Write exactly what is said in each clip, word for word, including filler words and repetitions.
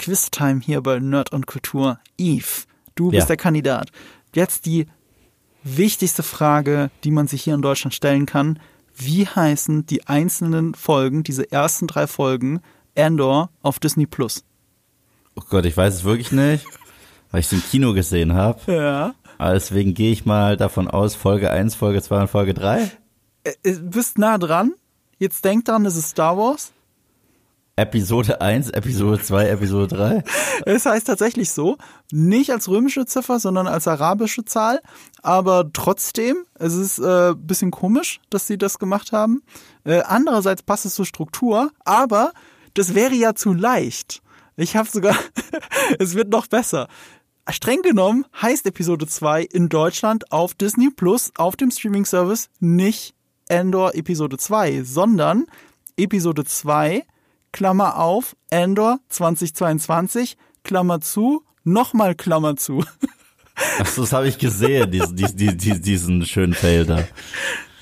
Quiztime hier bei Nerd und Kultur. Yves, du bist ja der Kandidat. Jetzt die wichtigste Frage, die man sich hier in Deutschland stellen kann. Wie heißen die einzelnen Folgen, diese ersten drei Folgen Andor auf Disney Plus? Oh Gott, ich weiß es wirklich nicht, weil ich es im Kino gesehen habe. Ja. Aber deswegen gehe ich mal davon aus, Folge eins, Folge zwei und Folge drei. Du bist nah dran. Jetzt denk dran, das ist Star Wars. Episode eins, Episode zwei, Episode drei. Es heißt tatsächlich so, nicht als römische Ziffer, sondern als arabische Zahl, aber trotzdem, es ist äh, ein bisschen komisch, dass sie das gemacht haben. Äh, andererseits passt es zur Struktur, aber das wäre ja zu leicht. Ich habe sogar, es wird noch besser. Streng genommen heißt Episode zwei in Deutschland auf Disney Plus, auf dem Streaming-Service, nicht Andor Episode zwei, sondern Episode zwei Klammer auf, Andor zweitausendzweiundzwanzig, Klammer zu, nochmal Klammer zu. Achso, das habe ich gesehen, diesen, diesen, diesen schönen Fail da.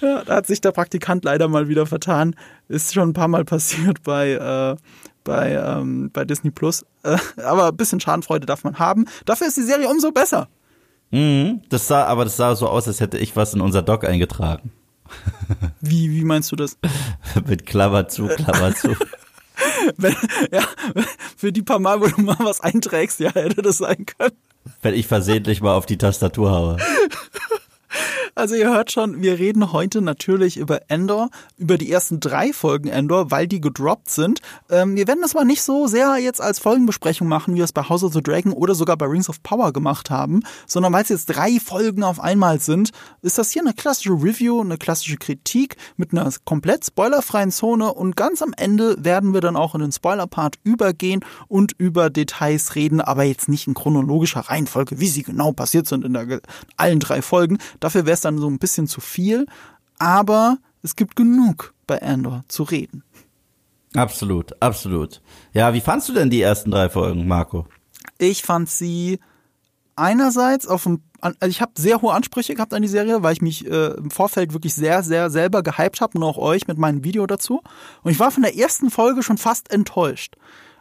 Ja, da hat sich der Praktikant leider mal wieder vertan. Ist schon ein paar Mal passiert bei, äh, bei, ähm, bei Disney Plus. Äh, aber ein bisschen Schadenfreude darf man haben. Dafür ist die Serie umso besser. Mhm, das sah, aber das sah so aus, als hätte ich was in unser Doc eingetragen. Wie, wie meinst du das? Mit Klammer zu, Klammer zu. Wenn, ja, für die paar Mal, wo du mal was einträgst, ja, hätte das sein können. Wenn ich versehentlich mal auf die Tastatur haue. Also ihr hört schon, wir reden heute natürlich über Andor, über die ersten drei Folgen Andor, weil die gedroppt sind. Ähm, wir werden das mal nicht so sehr jetzt als Folgenbesprechung machen, wie wir es bei House of the Dragon oder sogar bei Rings of Power gemacht haben, sondern weil es jetzt drei Folgen auf einmal sind, ist das hier eine klassische Review, eine klassische Kritik mit einer komplett spoilerfreien Zone, und ganz am Ende werden wir dann auch in den Spoiler-Part übergehen und über Details reden, aber jetzt nicht in chronologischer Reihenfolge, wie sie genau passiert sind in der, allen drei Folgen. Dafür wäre es dann so ein bisschen zu viel, aber es gibt genug bei Andor zu reden. Absolut, absolut. Ja, wie fandst du denn die ersten drei Folgen, Marco? Ich fand sie einerseits auf dem, also ich habe sehr hohe Ansprüche gehabt an die Serie, weil ich mich äh, im Vorfeld wirklich sehr, sehr selber gehypt habe und auch euch mit meinem Video dazu. Und ich war von der ersten Folge schon fast enttäuscht.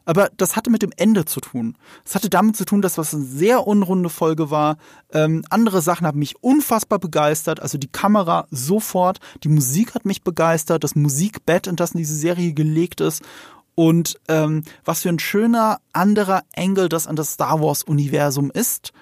Aber das hatte mit dem Ende zu tun. Es hatte damit zu tun, dass das eine sehr unrunde Folge war. Ähm, andere Sachen haben mich unfassbar begeistert. Also die Kamera sofort. Die Musik hat mich begeistert. Das Musikbett, in das in diese Serie gelegt ist. Und ähm, was für ein schöner, anderer Angle das an das Star Wars-Universum ist.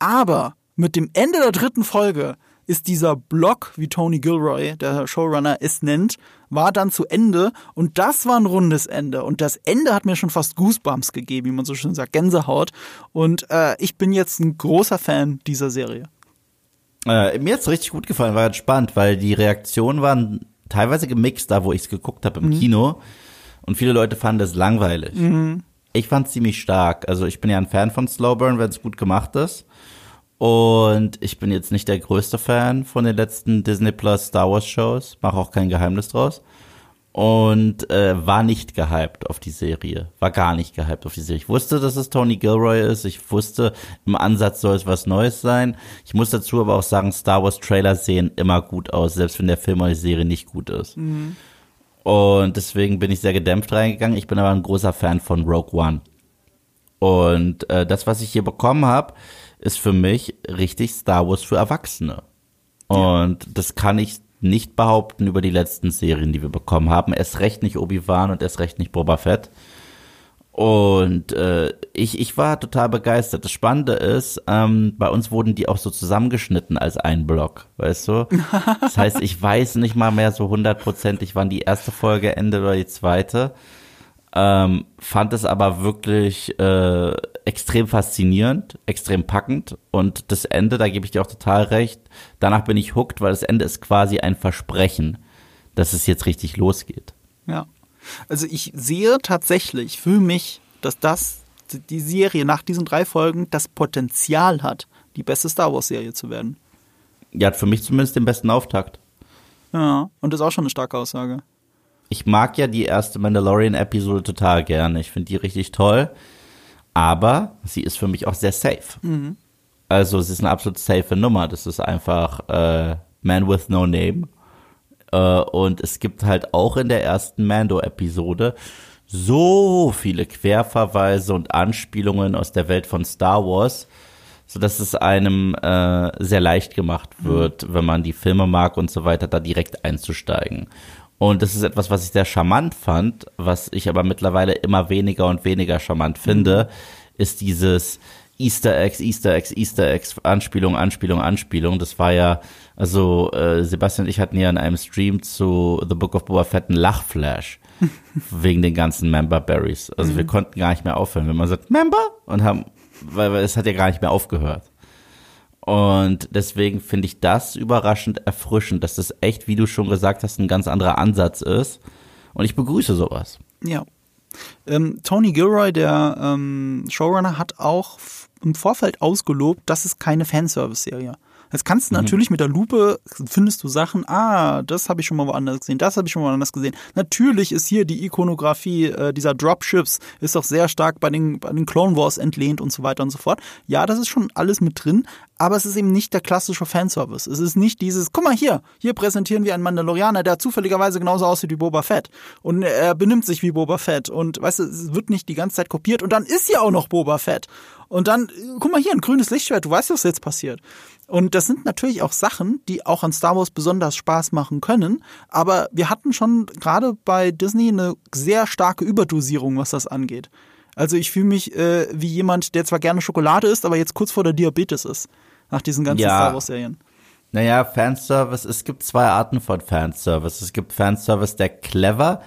Aber mit dem Ende der dritten Folge ist dieser Block, wie Tony Gilroy, der Showrunner, es nennt, war dann zu Ende, und das war ein rundes Ende, und das Ende hat mir schon fast Goosebumps gegeben, wie man so schön sagt, Gänsehaut, und äh, ich bin jetzt ein großer Fan dieser Serie. Äh, mir hat es richtig gut gefallen, war ganz spannend, weil die Reaktionen waren teilweise gemixt, da wo ich es geguckt habe im mhm. Kino, und viele Leute fanden das langweilig. Mhm. Ich fand es ziemlich stark, also ich bin ja ein Fan von Slowburn, wenn es gut gemacht ist. Und ich bin jetzt nicht der größte Fan von den letzten Disney Plus Star Wars Shows, mache auch kein Geheimnis draus. Und äh, war nicht gehypt auf die Serie, war gar nicht gehypt auf die Serie. Ich wusste, dass es Tony Gilroy ist, ich wusste, im Ansatz soll es was Neues sein. Ich muss dazu aber auch sagen, Star Wars Trailer sehen immer gut aus, selbst wenn der Film oder die Serie nicht gut ist. Mhm. Und deswegen bin ich sehr gedämpft reingegangen. Ich bin aber ein großer Fan von Rogue One. Und äh, das, was ich hier bekommen habe, ist für mich richtig Star Wars für Erwachsene. Und ja, das kann ich nicht behaupten über die letzten Serien, die wir bekommen haben. Erst recht nicht Obi-Wan und erst recht nicht Boba Fett. Und äh, ich, ich war total begeistert. Das Spannende ist, ähm, bei uns wurden die auch so zusammengeschnitten als ein Block, weißt du? Das heißt, ich weiß nicht mal mehr so hundertprozentig, wann die erste Folge endet oder die zweite. Ähm, fand es aber wirklich äh, extrem faszinierend, extrem packend, und das Ende, da gebe ich dir auch total recht, danach bin ich hooked, weil das Ende ist quasi ein Versprechen, dass es jetzt richtig losgeht. Ja, also ich sehe tatsächlich für mich, dass das, die Serie nach diesen drei Folgen das Potenzial hat, die beste Star Wars Serie zu werden. Ja, hat für mich zumindest den besten Auftakt. Ja, und das ist auch schon eine starke Aussage. Ich mag ja die erste Mandalorian-Episode total gerne. Ich finde die richtig toll. Aber sie ist für mich auch sehr safe. Mhm. Also es ist eine absolut safe Nummer. Das ist einfach äh, Man with No Name. Äh, und es gibt halt auch in der ersten Mando-Episode so viele Querverweise und Anspielungen aus der Welt von Star Wars, sodass es einem äh, sehr leicht gemacht wird, mhm. wenn man die Filme mag und so weiter, da direkt einzusteigen. Und das ist etwas, was ich sehr charmant fand, was ich aber mittlerweile immer weniger und weniger charmant finde, ist dieses Easter Eggs, Easter Eggs, Easter Eggs, Anspielung, Anspielung, Anspielung. Das war ja, also äh, Sebastian und ich hatten ja in einem Stream zu The Book of Boba Fett einen Lachflash wegen den ganzen Member Berries. Also mhm. wir konnten gar nicht mehr aufhören, wenn man sagt Member und haben, weil es hat ja gar nicht mehr aufgehört. Und deswegen finde ich das überraschend erfrischend, dass das echt, wie du schon gesagt hast, ein ganz anderer Ansatz ist. Und ich begrüße sowas. Ja. Ähm, Tony Gilroy, der ähm, Showrunner, hat auch f- im Vorfeld ausgelobt, das ist keine Fanservice-Serie. Das kannst du mhm. natürlich mit der Lupe, findest du Sachen, ah, das habe ich schon mal woanders gesehen, das habe ich schon mal woanders gesehen. Natürlich ist hier die Ikonografie äh, dieser Dropships, ist doch sehr stark bei den, bei den Clone Wars entlehnt und so weiter und so fort. Ja, das ist schon alles mit drin, aber es ist eben nicht der klassische Fanservice. Es ist nicht dieses, guck mal hier, hier präsentieren wir einen Mandalorianer, der zufälligerweise genauso aussieht wie Boba Fett. Und er benimmt sich wie Boba Fett. Und weißt du, es wird nicht die ganze Zeit kopiert. Und dann ist ja auch noch Boba Fett. Und dann, guck mal hier, ein grünes Lichtschwert, du weißt, was jetzt passiert. Und das sind natürlich auch Sachen, die auch an Star Wars besonders Spaß machen können. Aber wir hatten schon gerade bei Disney eine sehr starke Überdosierung, was das angeht. Also ich fühle mich äh, wie jemand, der zwar gerne Schokolade isst, aber jetzt kurz vor der Diabetes ist. Nach diesen ganzen ja. Star Wars-Serien. Naja, Fanservice, es gibt zwei Arten von Fanservice. Es gibt Fanservice, der clever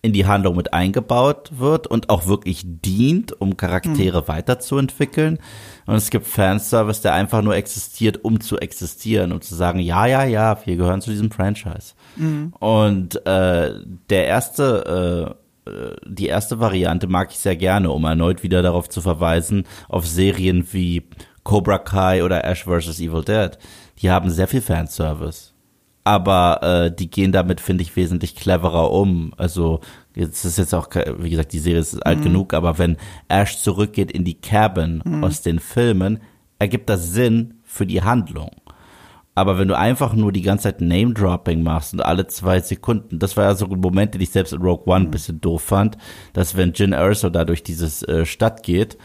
in die Handlung mit eingebaut wird und auch wirklich dient, um Charaktere mhm. weiterzuentwickeln. Und es gibt Fanservice, der einfach nur existiert, um zu existieren, um zu sagen, ja, ja, ja, wir gehören zu diesem Franchise. Mhm. Und äh, der erste, äh, die erste Variante mag ich sehr gerne, um erneut wieder darauf zu verweisen, auf Serien wie Cobra Kai oder Ash versus. Evil Dead. Die haben sehr viel Fanservice. Aber äh, die gehen damit, finde ich, wesentlich cleverer um. Also, jetzt ist jetzt auch, wie gesagt, die Serie ist mhm. alt genug, aber wenn Ash zurückgeht in die Cabin mhm. aus den Filmen, ergibt das Sinn für die Handlung. Aber wenn du einfach nur die ganze Zeit Name-Dropping machst und alle zwei Sekunden, das war ja so ein Moment, den ich selbst in Rogue One mhm. ein bisschen doof fand, dass wenn Jyn Erso da durch diese äh, Stadt geht,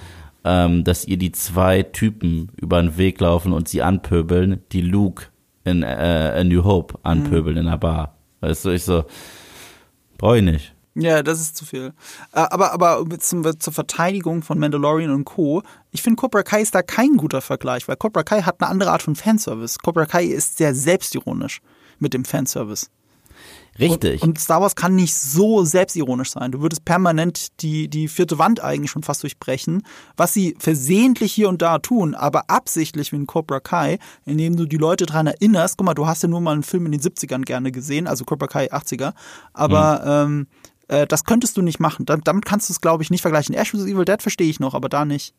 ähm, dass ihr die zwei Typen über den Weg laufen und sie anpöbeln, die Luke in äh, A New Hope anpöbeln mhm. in einer Bar. Weißt du, ich so, brauche ich nicht. Ja, das ist zu viel. Aber, aber zum, zur Verteidigung von Mandalorian und Co., ich finde, Cobra Kai ist da kein guter Vergleich, weil Cobra Kai hat eine andere Art von Fanservice. Cobra Kai ist sehr selbstironisch mit dem Fanservice. Richtig. Und, und Star Wars kann nicht so selbstironisch sein. Du würdest permanent die, die vierte Wand eigentlich schon fast durchbrechen, was sie versehentlich hier und da tun, aber absichtlich wie in Cobra Kai, indem du die Leute daran erinnerst, guck mal, du hast ja nur mal einen Film in den siebzigern gerne gesehen, also Cobra Kai achtziger, aber mhm. ähm, äh, das könntest du nicht machen. Damit, damit kannst du es, glaube ich, nicht vergleichen. Ash versus. Evil Dead verstehe ich noch, aber da nicht.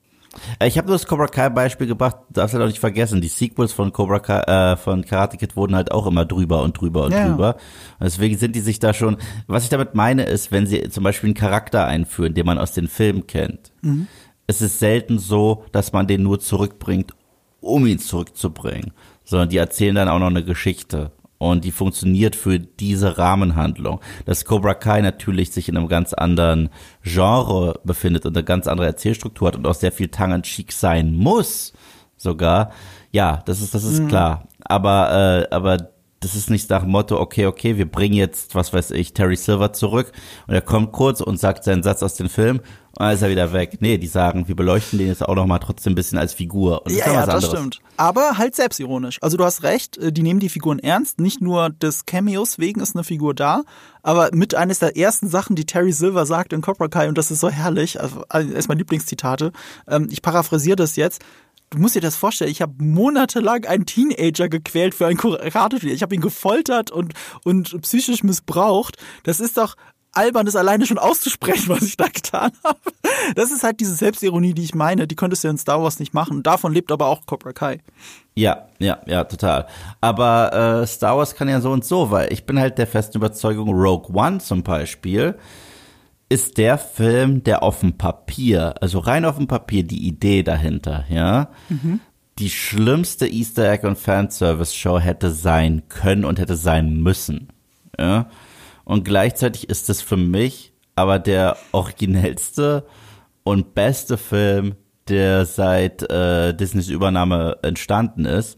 Ich habe nur das Cobra Kai Beispiel gebracht, darfst du halt auch nicht vergessen. Die Sequels von Cobra Kai, äh, von Karate Kid wurden halt auch immer drüber und drüber und ja. drüber. Deswegen sind die sich da schon. Was ich damit meine ist, wenn sie zum Beispiel einen Charakter einführen, den man aus den Filmen kennt. Mhm. Es ist selten so, dass man den nur zurückbringt, um ihn zurückzubringen, sondern die erzählen dann auch noch eine Geschichte. Und die funktioniert für diese Rahmenhandlung. Dass Cobra Kai natürlich sich in einem ganz anderen Genre befindet und eine ganz andere Erzählstruktur hat und auch sehr viel tongue-in-cheek sein muss sogar. Ja, das ist das ist mhm. klar. Aber äh, aber das ist nicht nach Motto, okay, okay, wir bringen jetzt, was weiß ich, Terry Silver zurück und er kommt kurz und sagt seinen Satz aus dem Film und dann ist er wieder weg. Nee, die sagen, wir beleuchten den jetzt auch nochmal trotzdem ein bisschen als Figur. Und das ja, ist ja, was anderes. Das stimmt. Aber halt selbstironisch. Also du hast recht, die nehmen die Figuren ernst. Nicht nur des Cameos wegen ist eine Figur da, aber mit eines der ersten Sachen, die Terry Silver sagt in Cobra Kai, und das ist so herrlich, also erstmal Lieblingszitate, ich paraphrasiere das jetzt. Du musst dir das vorstellen, ich habe monatelang einen Teenager gequält für ein Karate-Spiel. Ich habe ihn gefoltert und, und psychisch missbraucht. Das ist doch albern, das alleine schon auszusprechen, was ich da getan habe. Das ist halt diese Selbstironie, die ich meine. Die könntest du in Star Wars nicht machen. Davon lebt aber auch Cobra Kai. Ja, ja, ja, total. Aber äh, Star Wars kann ja so und so, weil ich bin halt der festen Überzeugung, Rogue One zum Beispiel ist der Film, der auf dem Papier, also rein auf dem Papier, die Idee dahinter, ja, mhm. die schlimmste Easter Egg und Fanservice-Show hätte sein können und hätte sein müssen, ja, und gleichzeitig ist es für mich aber der originellste und beste Film, der seit äh, Disneys Übernahme entstanden ist,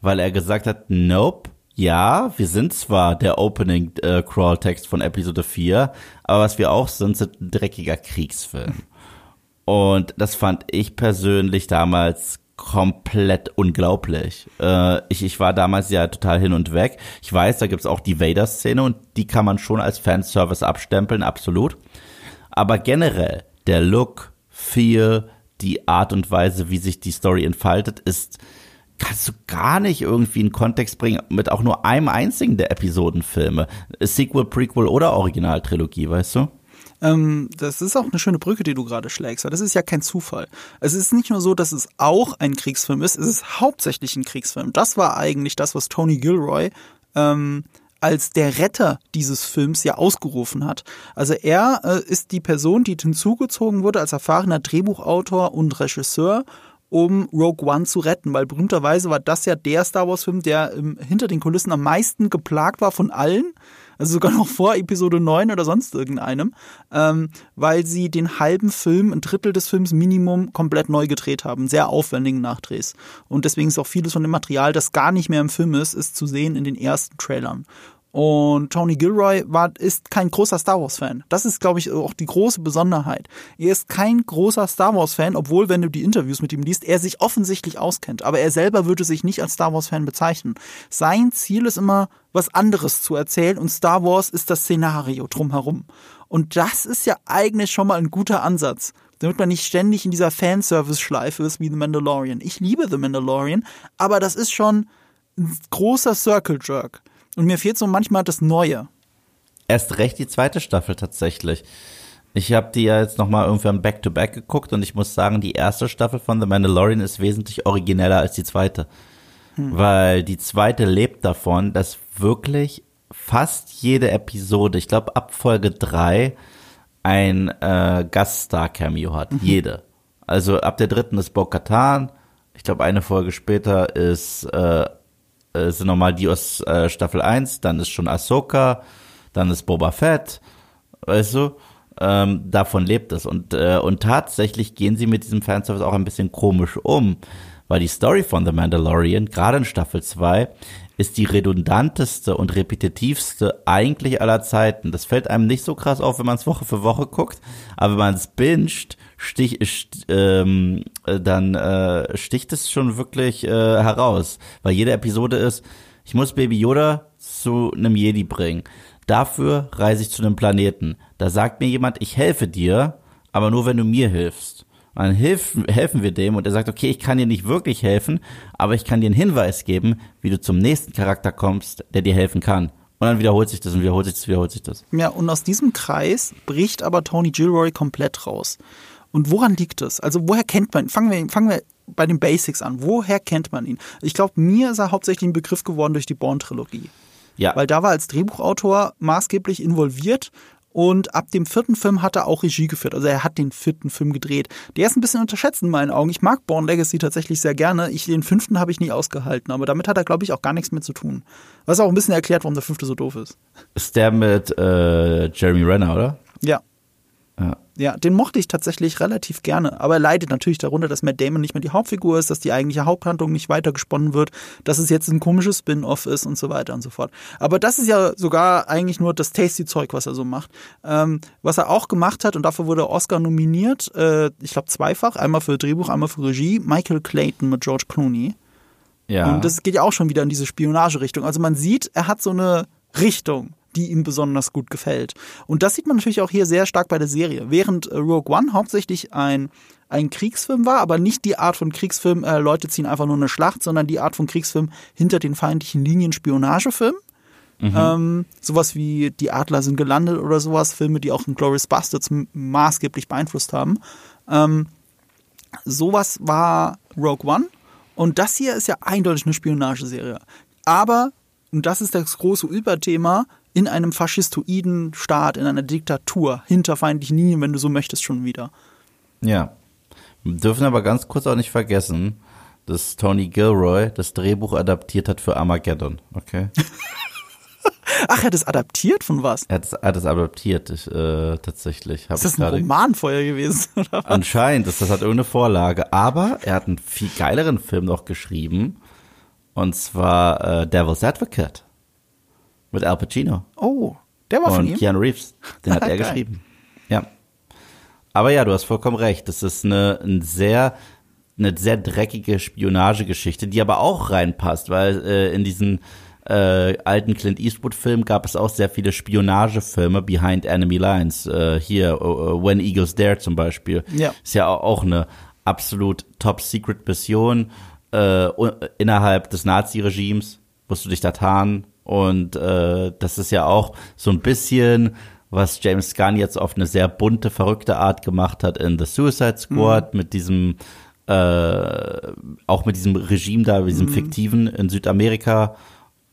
weil er gesagt hat, nope, ja, wir sind zwar der Opening-Crawl-Text äh, von Episode vier, aber was wir auch sind, sind ein dreckiger Kriegsfilm. Und das fand ich persönlich damals komplett unglaublich. Äh, ich, ich war damals ja total hin und weg. Ich weiß, da gibt's auch die Vader-Szene und die kann man schon als Fanservice abstempeln, absolut. Aber generell, der Look, Feel, die Art und Weise, wie sich die Story entfaltet, ist, kannst du gar nicht irgendwie in Kontext bringen mit auch nur einem einzigen der Episodenfilme. Sequel, Prequel oder Originaltrilogie, weißt du? Ähm, das ist auch eine schöne Brücke, die du gerade schlägst, weil das ist ja kein Zufall. Es ist nicht nur so, dass es auch ein Kriegsfilm ist, es ist hauptsächlich ein Kriegsfilm. Das war eigentlich das, was Tony Gilroy ähm, als der Retter dieses Films ja ausgerufen hat. Also er äh, ist die Person, die hinzugezogen wurde als erfahrener Drehbuchautor und Regisseur, um Rogue One zu retten, weil berühmterweise war das ja der Star Wars-Film, der ähm, hinter den Kulissen am meisten geplagt war von allen, also sogar noch vor Episode neun oder sonst irgendeinem, ähm, weil sie den halben Film, ein Drittel des Films Minimum, komplett neu gedreht haben, sehr aufwendigen Nachdrehs. Und deswegen ist auch vieles von dem Material, das gar nicht mehr im Film ist, ist zu sehen in den ersten Trailern. Und Tony Gilroy war, ist kein großer Star Wars-Fan. Das ist, glaube ich, auch die große Besonderheit. Er ist kein großer Star Wars-Fan, obwohl, wenn du die Interviews mit ihm liest, er sich offensichtlich auskennt. Aber er selber würde sich nicht als Star Wars-Fan bezeichnen. Sein Ziel ist immer, was anderes zu erzählen. Und Star Wars ist das Szenario drumherum. Und das ist ja eigentlich schon mal ein guter Ansatz, damit man nicht ständig in dieser Fanservice-Schleife ist wie The Mandalorian. Ich liebe The Mandalorian, aber das ist schon ein großer Circle-Jerk. Und mir fehlt so manchmal das Neue. Erst recht die zweite Staffel tatsächlich. Ich habe die ja jetzt nochmal irgendwann Back-to-Back geguckt und ich muss sagen, die erste Staffel von The Mandalorian ist wesentlich origineller als die zweite. Hm. Weil die zweite lebt davon, dass wirklich fast jede Episode, ich glaube ab Folge drei, ein äh, Gaststar-Cameo hat. Mhm. Jede. Also ab der dritten ist Bo-Katan. Ich glaube eine Folge später ist äh, sind nochmal die aus äh, Staffel eins, dann ist schon Ahsoka, dann ist Boba Fett, weißt du, ähm, davon lebt es. Und, äh, und tatsächlich gehen sie mit diesem Fanservice auch ein bisschen komisch um, weil die Story von The Mandalorian, gerade in Staffel zwei, ist die redundanteste und repetitivste eigentlich aller Zeiten. Das fällt einem nicht so krass auf, wenn man es Woche für Woche guckt, aber wenn man es binget, stich, st, ähm, dann äh, sticht es schon wirklich äh, heraus, weil jede Episode ist, ich muss Baby Yoda zu einem Jedi bringen, dafür reise ich zu einem Planeten, da sagt mir jemand, ich helfe dir, aber nur wenn du mir hilfst. Dann helfen, helfen wir dem und er sagt, okay, ich kann dir nicht wirklich helfen, aber ich kann dir einen Hinweis geben, wie du zum nächsten Charakter kommst, der dir helfen kann. Und dann wiederholt sich das und wiederholt sich das, wiederholt sich das. Ja, und aus diesem Kreis bricht aber Tony Gilroy komplett raus. Und woran liegt das? Also woher kennt man, fangen wir, fangen wir bei den Basics an, woher kennt man ihn? Ich glaube, mir ist er hauptsächlich ein Begriff geworden durch die Bourne-Trilogie. Ja. Weil da war er als Drehbuchautor maßgeblich involviert. Und ab dem vierten Film hat er auch Regie geführt. Also er hat den vierten Film gedreht. Der ist ein bisschen unterschätzt in meinen Augen. Ich mag Bourne Legacy tatsächlich sehr gerne. Ich, den fünften habe ich nie ausgehalten. Aber damit hat er, glaube ich, auch gar nichts mehr zu tun. Was auch ein bisschen erklärt, warum der fünfte so doof ist. Ist der mit äh, Jeremy Renner, oder? Ja. ja. Ja, den mochte ich tatsächlich relativ gerne. Aber er leidet natürlich darunter, dass Matt Damon nicht mehr die Hauptfigur ist, dass die eigentliche Haupthandlung nicht weitergesponnen wird, dass es jetzt ein komisches Spin-Off ist und so weiter und so fort. Aber das ist ja sogar eigentlich nur das tasty Zeug, was er so macht. Ähm, was er auch gemacht hat, und dafür wurde er Oscar nominiert, äh, ich glaube zweifach, einmal für Drehbuch, einmal für Regie, Michael Clayton mit George Clooney. Ja. Und das geht ja auch schon wieder in diese Spionagerichtung. Also man sieht, er hat so eine Richtung, die ihm besonders gut gefällt. Und das sieht man natürlich auch hier sehr stark bei der Serie. Während Rogue One hauptsächlich ein, ein Kriegsfilm war, aber nicht die Art von Kriegsfilm, äh, Leute ziehen einfach nur eine Schlacht, sondern die Art von Kriegsfilm hinter den feindlichen Linien Spionagefilm. Mhm. Ähm, sowas wie Die Adler sind gelandet oder sowas. Filme, die auch Inglourious Basterds maßgeblich beeinflusst haben. Ähm, sowas war Rogue One. Und das hier ist ja eindeutig eine Spionageserie. Aber, und das ist das große Überthema, in einem faschistoiden Staat, in einer Diktatur, hinter feindlichen Linien, wenn du so möchtest, schon wieder. Ja. Wir dürfen aber ganz kurz auch nicht vergessen, dass Tony Gilroy das Drehbuch adaptiert hat für Armageddon, okay? Ach, er hat es adaptiert von was? Er hat es adaptiert, ich, äh, tatsächlich. Ist das ein Roman vorher gewesen, oder was? Anscheinend, das, das hat irgendeine Vorlage. Aber er hat einen viel geileren Film noch geschrieben. Und zwar äh, Devil's Advocate. Mit Al Pacino. Oh, der war von ihm? Und Keanu Reeves, den hat er geschrieben. Ja. Aber ja, du hast vollkommen recht. Das ist eine, ein sehr... eine sehr dreckige Spionagegeschichte, die aber auch reinpasst, weil äh, in diesen äh, alten Clint Eastwood-Filmen gab es auch sehr viele Spionagefilme behind enemy lines. Äh, hier, uh, When Eagles Dare zum Beispiel, ja. Ist ja auch eine absolut Top-Secret-Mission äh, innerhalb des Nazi-Regimes, musst du dich da tarnen. Und äh, das ist ja auch so ein bisschen, was James Gunn jetzt auf eine sehr bunte, verrückte Art gemacht hat in The Suicide Squad, mhm. mit diesem Äh, auch mit diesem Regime da, mit diesem mhm. fiktiven in Südamerika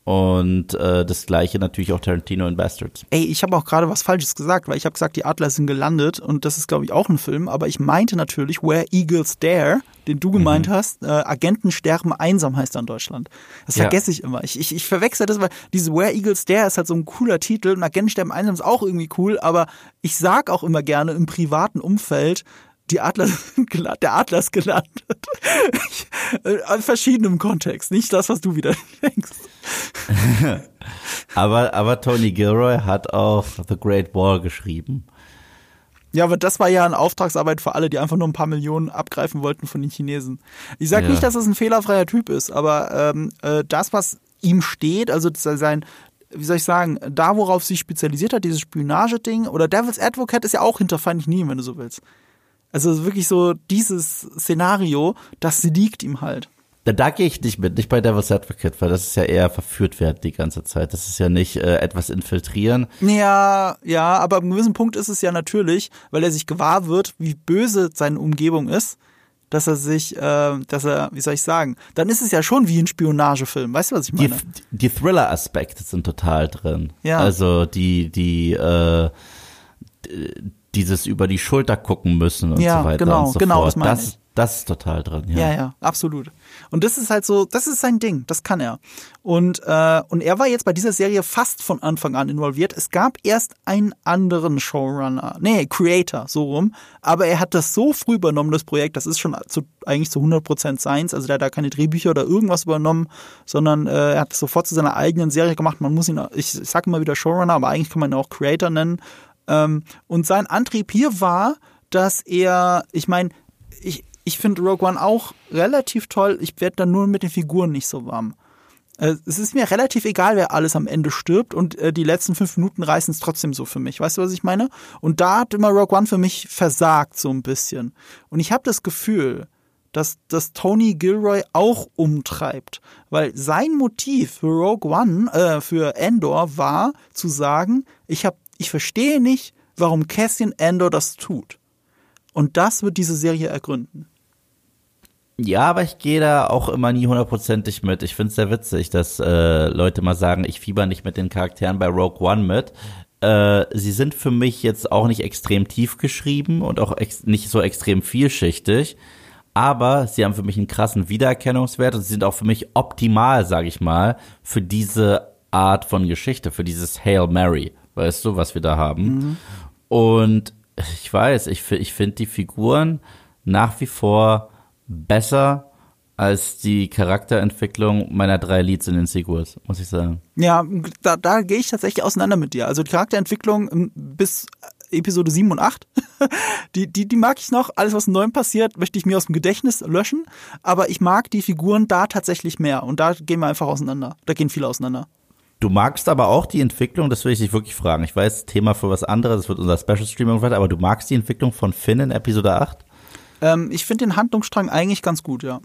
und äh, das gleiche natürlich auch Tarantino in Bastards. Ey, ich habe auch gerade was Falsches gesagt, weil ich habe gesagt, die Adler sind gelandet und das ist, glaube ich, auch ein Film, aber ich meinte natürlich Where Eagles Dare, den du gemeint mhm. hast, äh, Agenten sterben einsam heißt er in Deutschland. Das ja. vergesse ich immer. Ich, ich, ich verwechsel das, weil dieses Where Eagles Dare ist halt so ein cooler Titel und Agenten sterben einsam ist auch irgendwie cool, aber ich sag auch immer gerne im privaten Umfeld, Die Adler sind gelandet, der Adler ist gelandet. An verschiedenem Kontext, nicht das, was du wieder denkst. aber, aber Tony Gilroy hat auch The Great Wall geschrieben. Ja, aber das war ja eine Auftragsarbeit für alle, die einfach nur ein paar Millionen abgreifen wollten von den Chinesen. Ich sag ja. nicht, dass das ein fehlerfreier Typ ist, aber ähm, äh, das, was ihm steht, also sein... wie soll ich sagen, da, worauf sich spezialisiert hat, dieses Spionage-Ding, oder Devil's Advocate ist ja auch hinter Finding Nemo, wenn du so willst. Also wirklich so dieses Szenario, das liegt ihm halt. Da, da gehe ich nicht mit, nicht bei Devil's Advocate, weil das ist ja eher verführt werden die ganze Zeit. Das ist ja nicht äh, etwas infiltrieren. Ja, ja, aber am gewissen Punkt ist es ja natürlich, weil er sich gewahr wird, wie böse seine Umgebung ist, dass er sich, äh, dass er, wie soll ich sagen, dann ist es ja schon wie ein Spionagefilm. Weißt du, was ich meine? Die, die Thriller-Aspekte sind total drin. Ja. Also die, die, äh, die dieses über die Schulter gucken müssen und ja, so weiter genau, und so genau, fort. Das, meine ich. Das ist total drin. Ja. ja, ja, absolut. Und das ist halt so, das ist sein Ding, das kann er. Und, äh, und er war jetzt bei dieser Serie fast von Anfang an involviert. Es gab erst einen anderen Showrunner, nee, Creator, so rum. Aber er hat das so früh übernommen, das Projekt, das ist schon zu, eigentlich zu hundert Prozent seins. Also der hat da keine Drehbücher oder irgendwas übernommen, sondern äh, er hat es sofort zu seiner eigenen Serie gemacht. Man muss ihn, ich, ich sage immer wieder Showrunner, aber eigentlich kann man ihn auch Creator nennen. Ähm, und sein Antrieb hier war, dass er, ich meine, ich, ich finde Rogue One auch relativ toll, ich werde dann nur mit den Figuren nicht so warm. Äh, es ist mir relativ egal, wer alles am Ende stirbt und äh, die letzten fünf Minuten reißen es trotzdem so für mich, weißt du, was ich meine? Und da hat immer Rogue One für mich versagt so ein bisschen. Und ich habe das Gefühl, dass das Tony Gilroy auch umtreibt, weil sein Motiv für Rogue One, äh, für Andor war, zu sagen, ich habe Ich verstehe nicht, warum Cassian Andor das tut. Und das wird diese Serie ergründen. Ja, aber ich gehe da auch immer nie hundertprozentig mit. Ich finde es sehr witzig, dass äh, Leute mal sagen, ich fieber nicht mit den Charakteren bei Rogue One mit. Äh, sie sind für mich jetzt auch nicht extrem tief geschrieben und auch ex- nicht so extrem vielschichtig. Aber sie haben für mich einen krassen Wiedererkennungswert und sie sind auch für mich optimal, sage ich mal, für diese Art von Geschichte, für dieses Hail Mary. Weißt du, was wir da haben? Mhm. Und ich weiß, ich, ich finde die Figuren nach wie vor besser als die Charakterentwicklung meiner drei Leads in den Sequels, muss ich sagen. Ja, da, da gehe ich tatsächlich auseinander mit dir. Also die Charakterentwicklung bis Episode sieben und acht, die, die, die mag ich noch. Alles, was neu passiert, möchte ich mir aus dem Gedächtnis löschen. Aber ich mag die Figuren da tatsächlich mehr. Und da gehen wir einfach auseinander. Da gehen viele auseinander. Du magst aber auch die Entwicklung, das will ich dich wirklich fragen. Ich weiß, Thema für was anderes, das wird unser Special Stream und weiter, aber du magst die Entwicklung von Finn in Episode acht? Ähm, ich finde den Handlungsstrang eigentlich ganz gut, ja.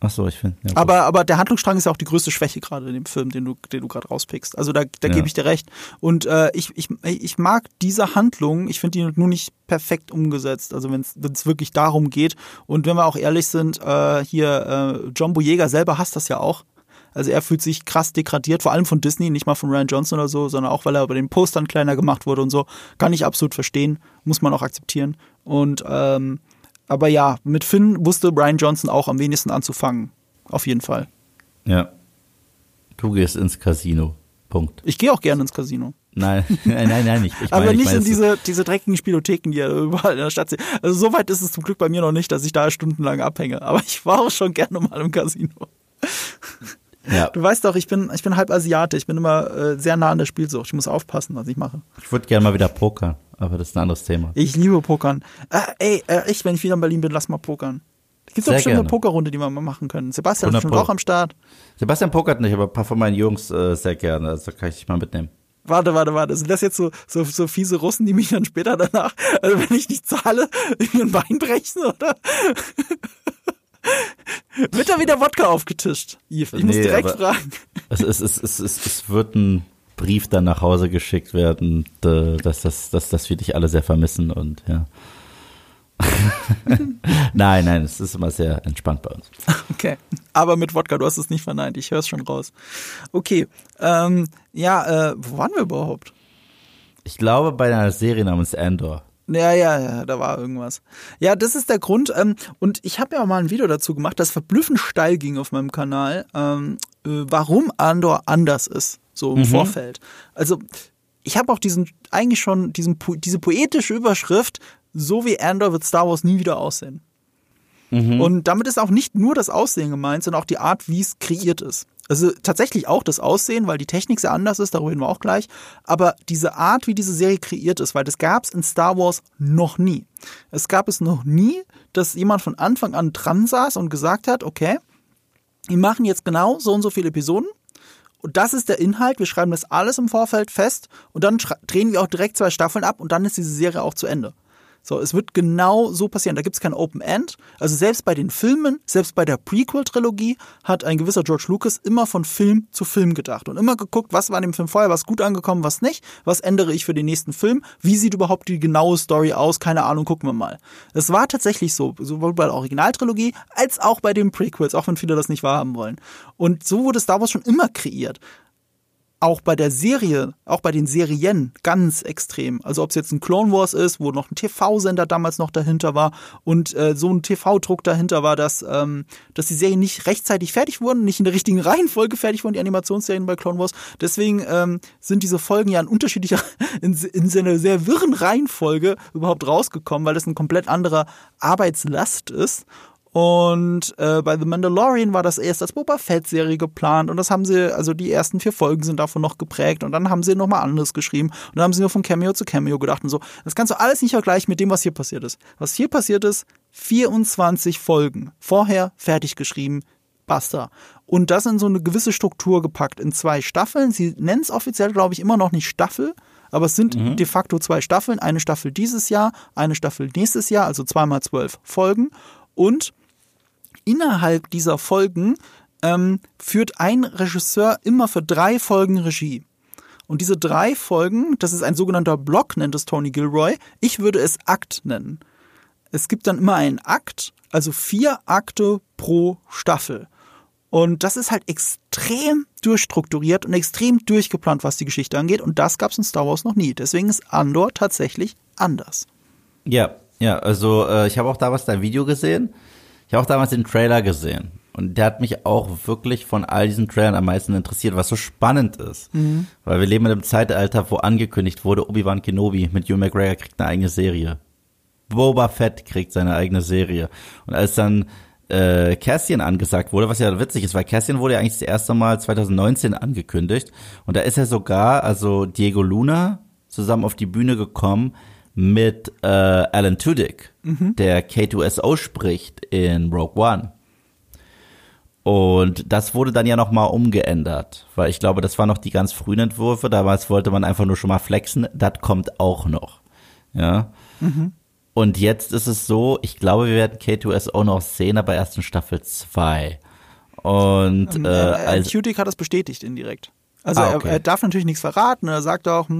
Ach so, ich finde. Ja, aber, aber der Handlungsstrang ist ja auch die größte Schwäche gerade in dem Film, den du, den du gerade rauspickst. Also da, da ja. gebe ich dir recht. Und äh, ich, ich, ich mag diese Handlung, ich finde die nur nicht perfekt umgesetzt. Also wenn es wirklich darum geht. Und wenn wir auch ehrlich sind, äh, hier, äh, John Boyega selber hasst das ja auch. Also er fühlt sich krass degradiert, vor allem von Disney, nicht mal von Rian Johnson oder so, sondern auch, weil er bei den Postern kleiner gemacht wurde und so. Kann ich absolut verstehen, muss man auch akzeptieren. Und ähm, aber ja, mit Finn wusste Rian Johnson auch am wenigsten anzufangen, auf jeden Fall. Ja, du gehst ins Casino. Punkt. Ich gehe auch gerne ins Casino. Nein, nein, nein, nein nicht. Ich meine, aber nicht ich meine, in diese, diese dreckigen Spielotheken, die ja überall in der Stadt sind. Also so weit ist es zum Glück bei mir noch nicht, dass ich da stundenlang abhänge. Aber ich war auch schon gerne mal im Casino. Ja. Du weißt doch, ich bin, ich bin halb Asiate. Ich bin immer äh, sehr nah an der Spielsucht. Ich muss aufpassen, was ich mache. Ich würde gerne mal wieder pokern, aber das ist ein anderes Thema. Ich liebe Pokern. Äh, ey, äh, ich, wenn ich wieder in Berlin bin, lass mal pokern. Es gibt doch bestimmt eine Pokerrunde, die wir mal machen können. Sebastian ist schon auch am Start. Sebastian pokert nicht, aber ein paar von meinen Jungs äh, sehr gerne. Also kann ich dich mal mitnehmen. Warte, warte, warte. Sind das jetzt so, so, so fiese Russen, die mich dann später danach, also wenn ich nicht zahle, mir ein Bein brechen, oder? Wird da wieder Wodka aufgetischt? Ich muss nee, direkt fragen. Es, es, es, es, es, es wird ein Brief dann nach Hause geschickt werden, dass, dass, dass, dass wir dich alle sehr vermissen und ja. Nein, nein, es ist immer sehr entspannt bei uns. Okay, aber mit Wodka, du hast es nicht verneint, ich höre es schon raus. Okay, ähm, ja, äh, wo waren wir überhaupt? Ich glaube bei einer Serie namens Andor. Ja, ja, ja, da war irgendwas. Ja, das ist der Grund. Ähm, und ich habe ja auch mal ein Video dazu gemacht, das verblüffend steil ging auf meinem Kanal, ähm, warum Andor anders ist, so im mhm. Vorfeld. Also ich habe auch diesen eigentlich schon diesen, diese poetische Überschrift, so wie Andor wird Star Wars nie wieder aussehen. Mhm. Und damit ist auch nicht nur das Aussehen gemeint, sondern auch die Art, wie es kreiert ist. Also tatsächlich auch das Aussehen, weil die Technik sehr anders ist, darüber reden wir auch gleich. Aber diese Art, wie diese Serie kreiert ist, weil das gab es in Star Wars noch nie. Es gab es noch nie, dass jemand von Anfang an dran saß und gesagt hat, okay, wir machen jetzt genau so und so viele Episoden. Und das ist der Inhalt, wir schreiben das alles im Vorfeld fest und dann drehen wir auch direkt zwei Staffeln ab und dann ist diese Serie auch zu Ende. So, es wird genau so passieren, da gibt es kein Open End. Also selbst bei den Filmen, selbst bei der Prequel-Trilogie hat ein gewisser George Lucas immer von Film zu Film gedacht und immer geguckt, was war in dem Film vorher, was gut angekommen, was nicht, was ändere ich für den nächsten Film, wie sieht überhaupt die genaue Story aus, keine Ahnung, gucken wir mal. Das war tatsächlich so, sowohl bei der Originaltrilogie als auch bei den Prequels, auch wenn viele das nicht wahrhaben wollen. Und so wurde Star Wars schon immer kreiert. Auch bei der Serie, auch bei den Serien ganz extrem. Also ob es jetzt ein Clone Wars ist, wo noch ein T V-Sender damals noch dahinter war und äh, so ein T V-Druck dahinter war, dass, ähm, dass die Serien nicht rechtzeitig fertig wurden, nicht in der richtigen Reihenfolge fertig wurden, die Animationsserien bei Clone Wars. Deswegen ähm, sind diese Folgen ja in unterschiedlicher, in, in einer sehr wirren Reihenfolge überhaupt rausgekommen, weil das ein komplett anderer Arbeitslast ist. Und äh, bei The Mandalorian war das erst als Boba Fett-Serie geplant und das haben sie, also die ersten vier Folgen sind davon noch geprägt und dann haben sie nochmal anderes geschrieben und dann haben sie nur von Cameo zu Cameo gedacht und so. Das kannst du alles nicht vergleichen mit dem, was hier passiert ist. Was hier passiert ist, vierundzwanzig Folgen. Vorher fertig geschrieben, basta. Und das in so eine gewisse Struktur gepackt in zwei Staffeln. Sie nennen es offiziell, glaube ich, immer noch nicht Staffel. Aber es sind mhm. de facto zwei Staffeln. Eine Staffel dieses Jahr, eine Staffel nächstes Jahr, also zweimal zwölf Folgen. Und innerhalb dieser Folgen ähm, führt ein Regisseur immer für drei Folgen Regie. Und diese drei Folgen, das ist ein sogenannter Block, nennt es Tony Gilroy. Ich würde es Akt nennen. Es gibt dann immer einen Akt, also vier Akte pro Staffel. Und das ist halt extrem durchstrukturiert und extrem durchgeplant, was die Geschichte angeht. Und das gab es in Star Wars noch nie. Deswegen ist Andor tatsächlich anders. Ja, ja, also äh, ich habe auch damals dein Video gesehen. Ich habe auch damals den Trailer gesehen und der hat mich auch wirklich von all diesen Trailern am meisten interessiert, was so spannend ist. Mhm. Weil wir leben in einem Zeitalter, wo angekündigt wurde, Obi-Wan Kenobi mit Ewan McGregor kriegt eine eigene Serie. Boba Fett kriegt seine eigene Serie. Und als dann äh, Cassian angesagt wurde, was ja witzig ist, weil Cassian wurde ja eigentlich das erste Mal zwanzig neunzehn angekündigt und da ist er sogar, also Diego Luna, zusammen auf die Bühne gekommen, mit äh, Alan Tudyk, mhm. der K zwei S O spricht in Rogue One. Und das wurde dann ja nochmal umgeändert, weil ich glaube, das waren noch die ganz frühen Entwürfe. Damals wollte man einfach nur schon mal flexen, das kommt auch noch. Ja. Mhm. Und jetzt ist es so, ich glaube, wir werden K zwei S O noch sehen, aber erst in Staffel zwei. Und ähm, äh, Alan Tudyk hat das bestätigt indirekt. Also ah, okay. er, er darf natürlich nichts verraten, er sagt auch,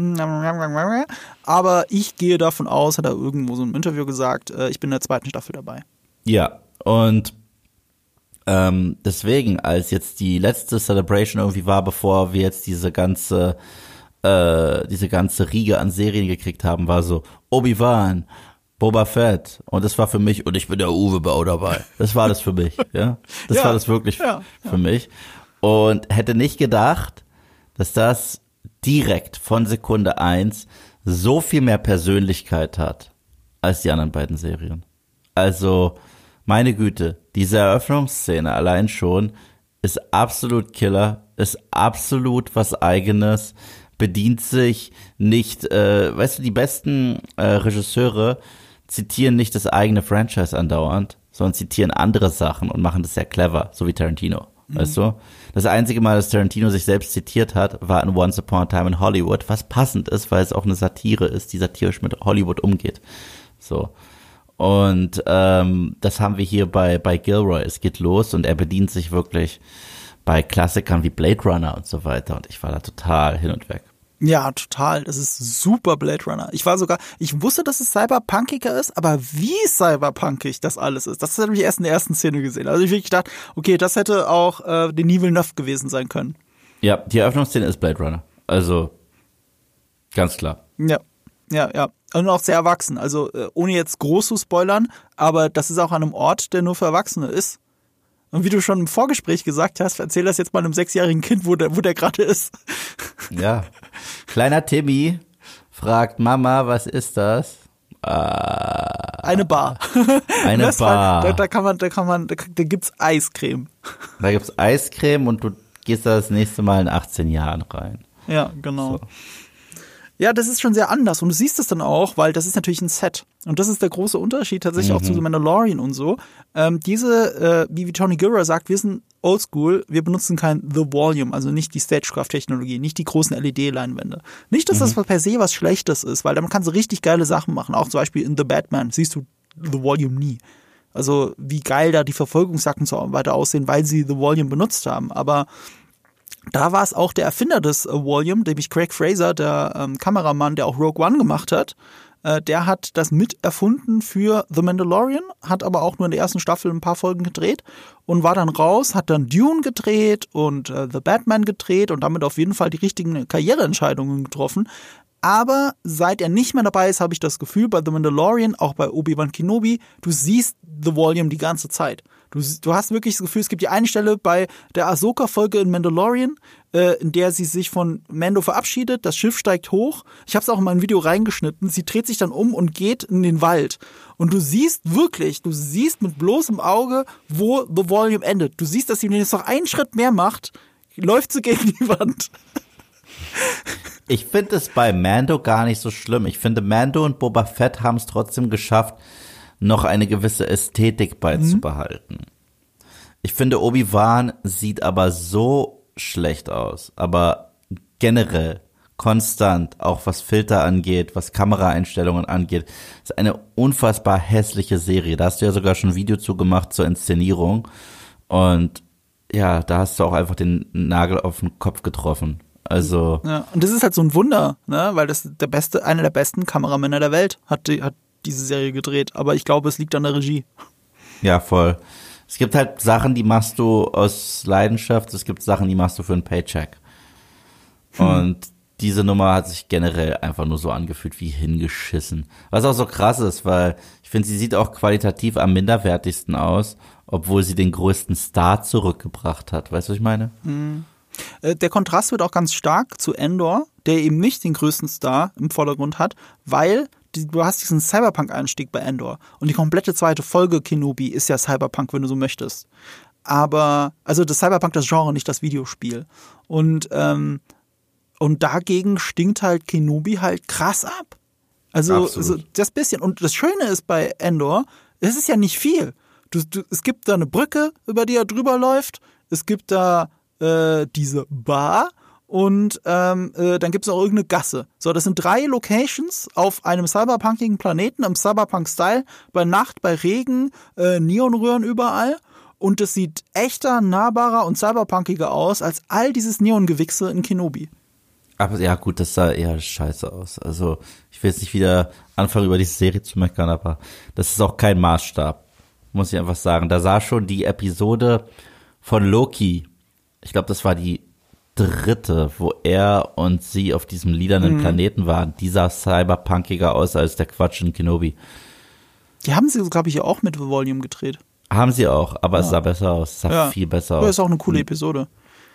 aber ich gehe davon aus, hat er irgendwo so im Interview gesagt, ich bin in der zweiten Staffel dabei. Ja, und ähm, deswegen, als jetzt die letzte Celebration irgendwie war, bevor wir jetzt diese ganze, äh, diese ganze Riege an Serien gekriegt haben, war so Obi-Wan, Boba Fett, und das war für mich, und ich bin der Uwe Bau dabei, das war das für mich, ja, das ja, war das wirklich ja, ja. für mich, und hätte nicht gedacht, dass das direkt von Sekunde eins so viel mehr Persönlichkeit hat als die anderen beiden Serien. Also, meine Güte, diese Eröffnungsszene allein schon ist absolut Killer, ist absolut was Eigenes, bedient sich nicht, äh, weißt du, die besten äh, Regisseure zitieren nicht das eigene Franchise andauernd, sondern zitieren andere Sachen und machen das sehr clever, so wie Tarantino, mhm. weißt du? Das einzige Mal, dass Tarantino sich selbst zitiert hat, war in Once Upon a Time in Hollywood, was passend ist, weil es auch eine Satire ist, die satirisch mit Hollywood umgeht. So. Und ähm, das haben wir hier bei, bei Gilroy. Es geht los und er bedient sich wirklich bei Klassikern wie Blade Runner und so weiter. Und ich war da total hin und weg. Ja, total. Das ist super Blade Runner. Ich war sogar, ich wusste, dass es cyberpunkiger ist, aber wie cyberpunkig das alles ist, das habe ich erst in der ersten Szene gesehen. Also ich wirklich gedacht, okay, das hätte auch äh, Denis Villeneuve gewesen sein können. Ja, die Eröffnungsszene ist Blade Runner. Also, ganz klar. Ja, ja, ja. Und auch sehr erwachsen. Also, ohne jetzt groß zu spoilern, aber das ist auch an einem Ort, der nur für Erwachsene ist. Und wie du schon im Vorgespräch gesagt hast, erzähl das jetzt mal einem sechsjährigen Kind, wo der, wo der gerade ist. Ja. Kleiner Timmy fragt, Mama, was ist das? Ah, eine Bar. Eine Bar. Da, da kann man, da kann man, da, da gibt's Eiscreme. Da gibt's Eiscreme und du gehst da das nächste Mal in achtzehn Jahren rein. Ja, genau. So. Ja, das ist schon sehr anders und du siehst es dann auch, weil das ist natürlich ein Set und das ist der große Unterschied tatsächlich mhm. auch zu The Mandalorian und so. Ähm, diese, äh, wie, wie Tony Gilroy sagt, wir sind oldschool, wir benutzen kein The Volume, also nicht die Stagecraft-Technologie, nicht die großen L E D-Leinwände. Nicht, dass mhm. das per se was Schlechtes ist, weil damit kannst du richtig geile Sachen machen, auch zum Beispiel in The Batman siehst du The Volume nie. Also wie geil da die Verfolgungsjacken so weiter aussehen, weil sie The Volume benutzt haben, aber da war es auch der Erfinder des äh, Volume, nämlich Craig Fraser, der ähm, Kameramann, der auch Rogue One gemacht hat. Äh, der hat das mit erfunden für The Mandalorian, hat aber auch nur in der ersten Staffel ein paar Folgen gedreht und war dann raus, hat dann Dune gedreht und äh, The Batman gedreht und damit auf jeden Fall die richtigen Karriereentscheidungen getroffen. Aber seit er nicht mehr dabei ist, habe ich das Gefühl, bei The Mandalorian, auch bei Obi-Wan Kenobi, du siehst The Volume die ganze Zeit. Du, du hast wirklich das Gefühl, es gibt die eine Stelle bei der Ahsoka-Folge in Mandalorian, äh, in der sie sich von Mando verabschiedet, das Schiff steigt hoch. Ich habe es auch in mein Video reingeschnitten. Sie dreht sich dann um und geht in den Wald. Und du siehst wirklich, du siehst mit bloßem Auge, wo The Volume endet. Du siehst, dass sie jetzt noch einen Schritt mehr macht, läuft sie gegen die Wand. Ich finde es bei Mando gar nicht so schlimm. Ich finde, Mando und Boba Fett haben es trotzdem geschafft, noch eine gewisse Ästhetik beizubehalten. Mhm. Ich finde, Obi-Wan sieht aber so schlecht aus. Aber generell, konstant, auch was Filter angeht, was Kameraeinstellungen angeht, ist eine unfassbar hässliche Serie. Da hast du ja sogar schon ein Video zu gemacht zur Inszenierung. Und ja, da hast du auch einfach den Nagel auf den Kopf getroffen. Also ja, und das ist halt so ein Wunder, ne? Weil das der beste, einer der besten Kameramänner der Welt hat, hat diese Serie gedreht, aber ich glaube, es liegt an der Regie. Ja, voll. Es gibt halt Sachen, die machst du aus Leidenschaft, es gibt Sachen, die machst du für einen Paycheck. Hm. Und diese Nummer hat sich generell einfach nur so angefühlt wie hingeschissen. Was auch so krass ist, weil ich finde, sie sieht auch qualitativ am minderwertigsten aus, obwohl sie den größten Star zurückgebracht hat. Weißt du, was ich meine? Hm. Der Kontrast wird auch ganz stark zu Andor, der eben nicht den größten Star im Vordergrund hat, weil du hast diesen Cyberpunk-Einstieg bei Andor. Und die komplette zweite Folge Kenobi ist ja Cyberpunk, wenn du so möchtest. Aber, also das Cyberpunk, das Genre, nicht das Videospiel. Und, ähm, und dagegen stinkt halt Kenobi halt krass ab. Also, also das bisschen. Und das Schöne ist bei Andor, es ist ja nicht viel. Du, du, es gibt da eine Brücke, über die er drüber läuft. Es gibt da äh, diese Bar. Und ähm, äh, dann gibt es noch irgendeine Gasse. So, das sind drei Locations auf einem cyberpunkigen Planeten, im Cyberpunk-Style, bei Nacht, bei Regen, äh, Neonröhren überall. Und es sieht echter, nahbarer und cyberpunkiger aus als all dieses Neongewichse in Kenobi. Aber ja gut, das sah eher scheiße aus. Also ich will jetzt nicht wieder anfangen, über diese Serie zu meckern, aber das ist auch kein Maßstab, muss ich einfach sagen. Da sah schon die Episode von Loki, ich glaube, das war die dritte, wo er und sie auf diesem lilanen mhm. Planeten waren, die sah cyberpunkiger aus als der Quatsch in Kenobi. Die haben sie, glaube ich, ja auch mit The Volume gedreht. Haben sie auch, aber ja. Es sah besser aus, es sah ja. viel besser ja, aus. Das ist auch eine coole Episode.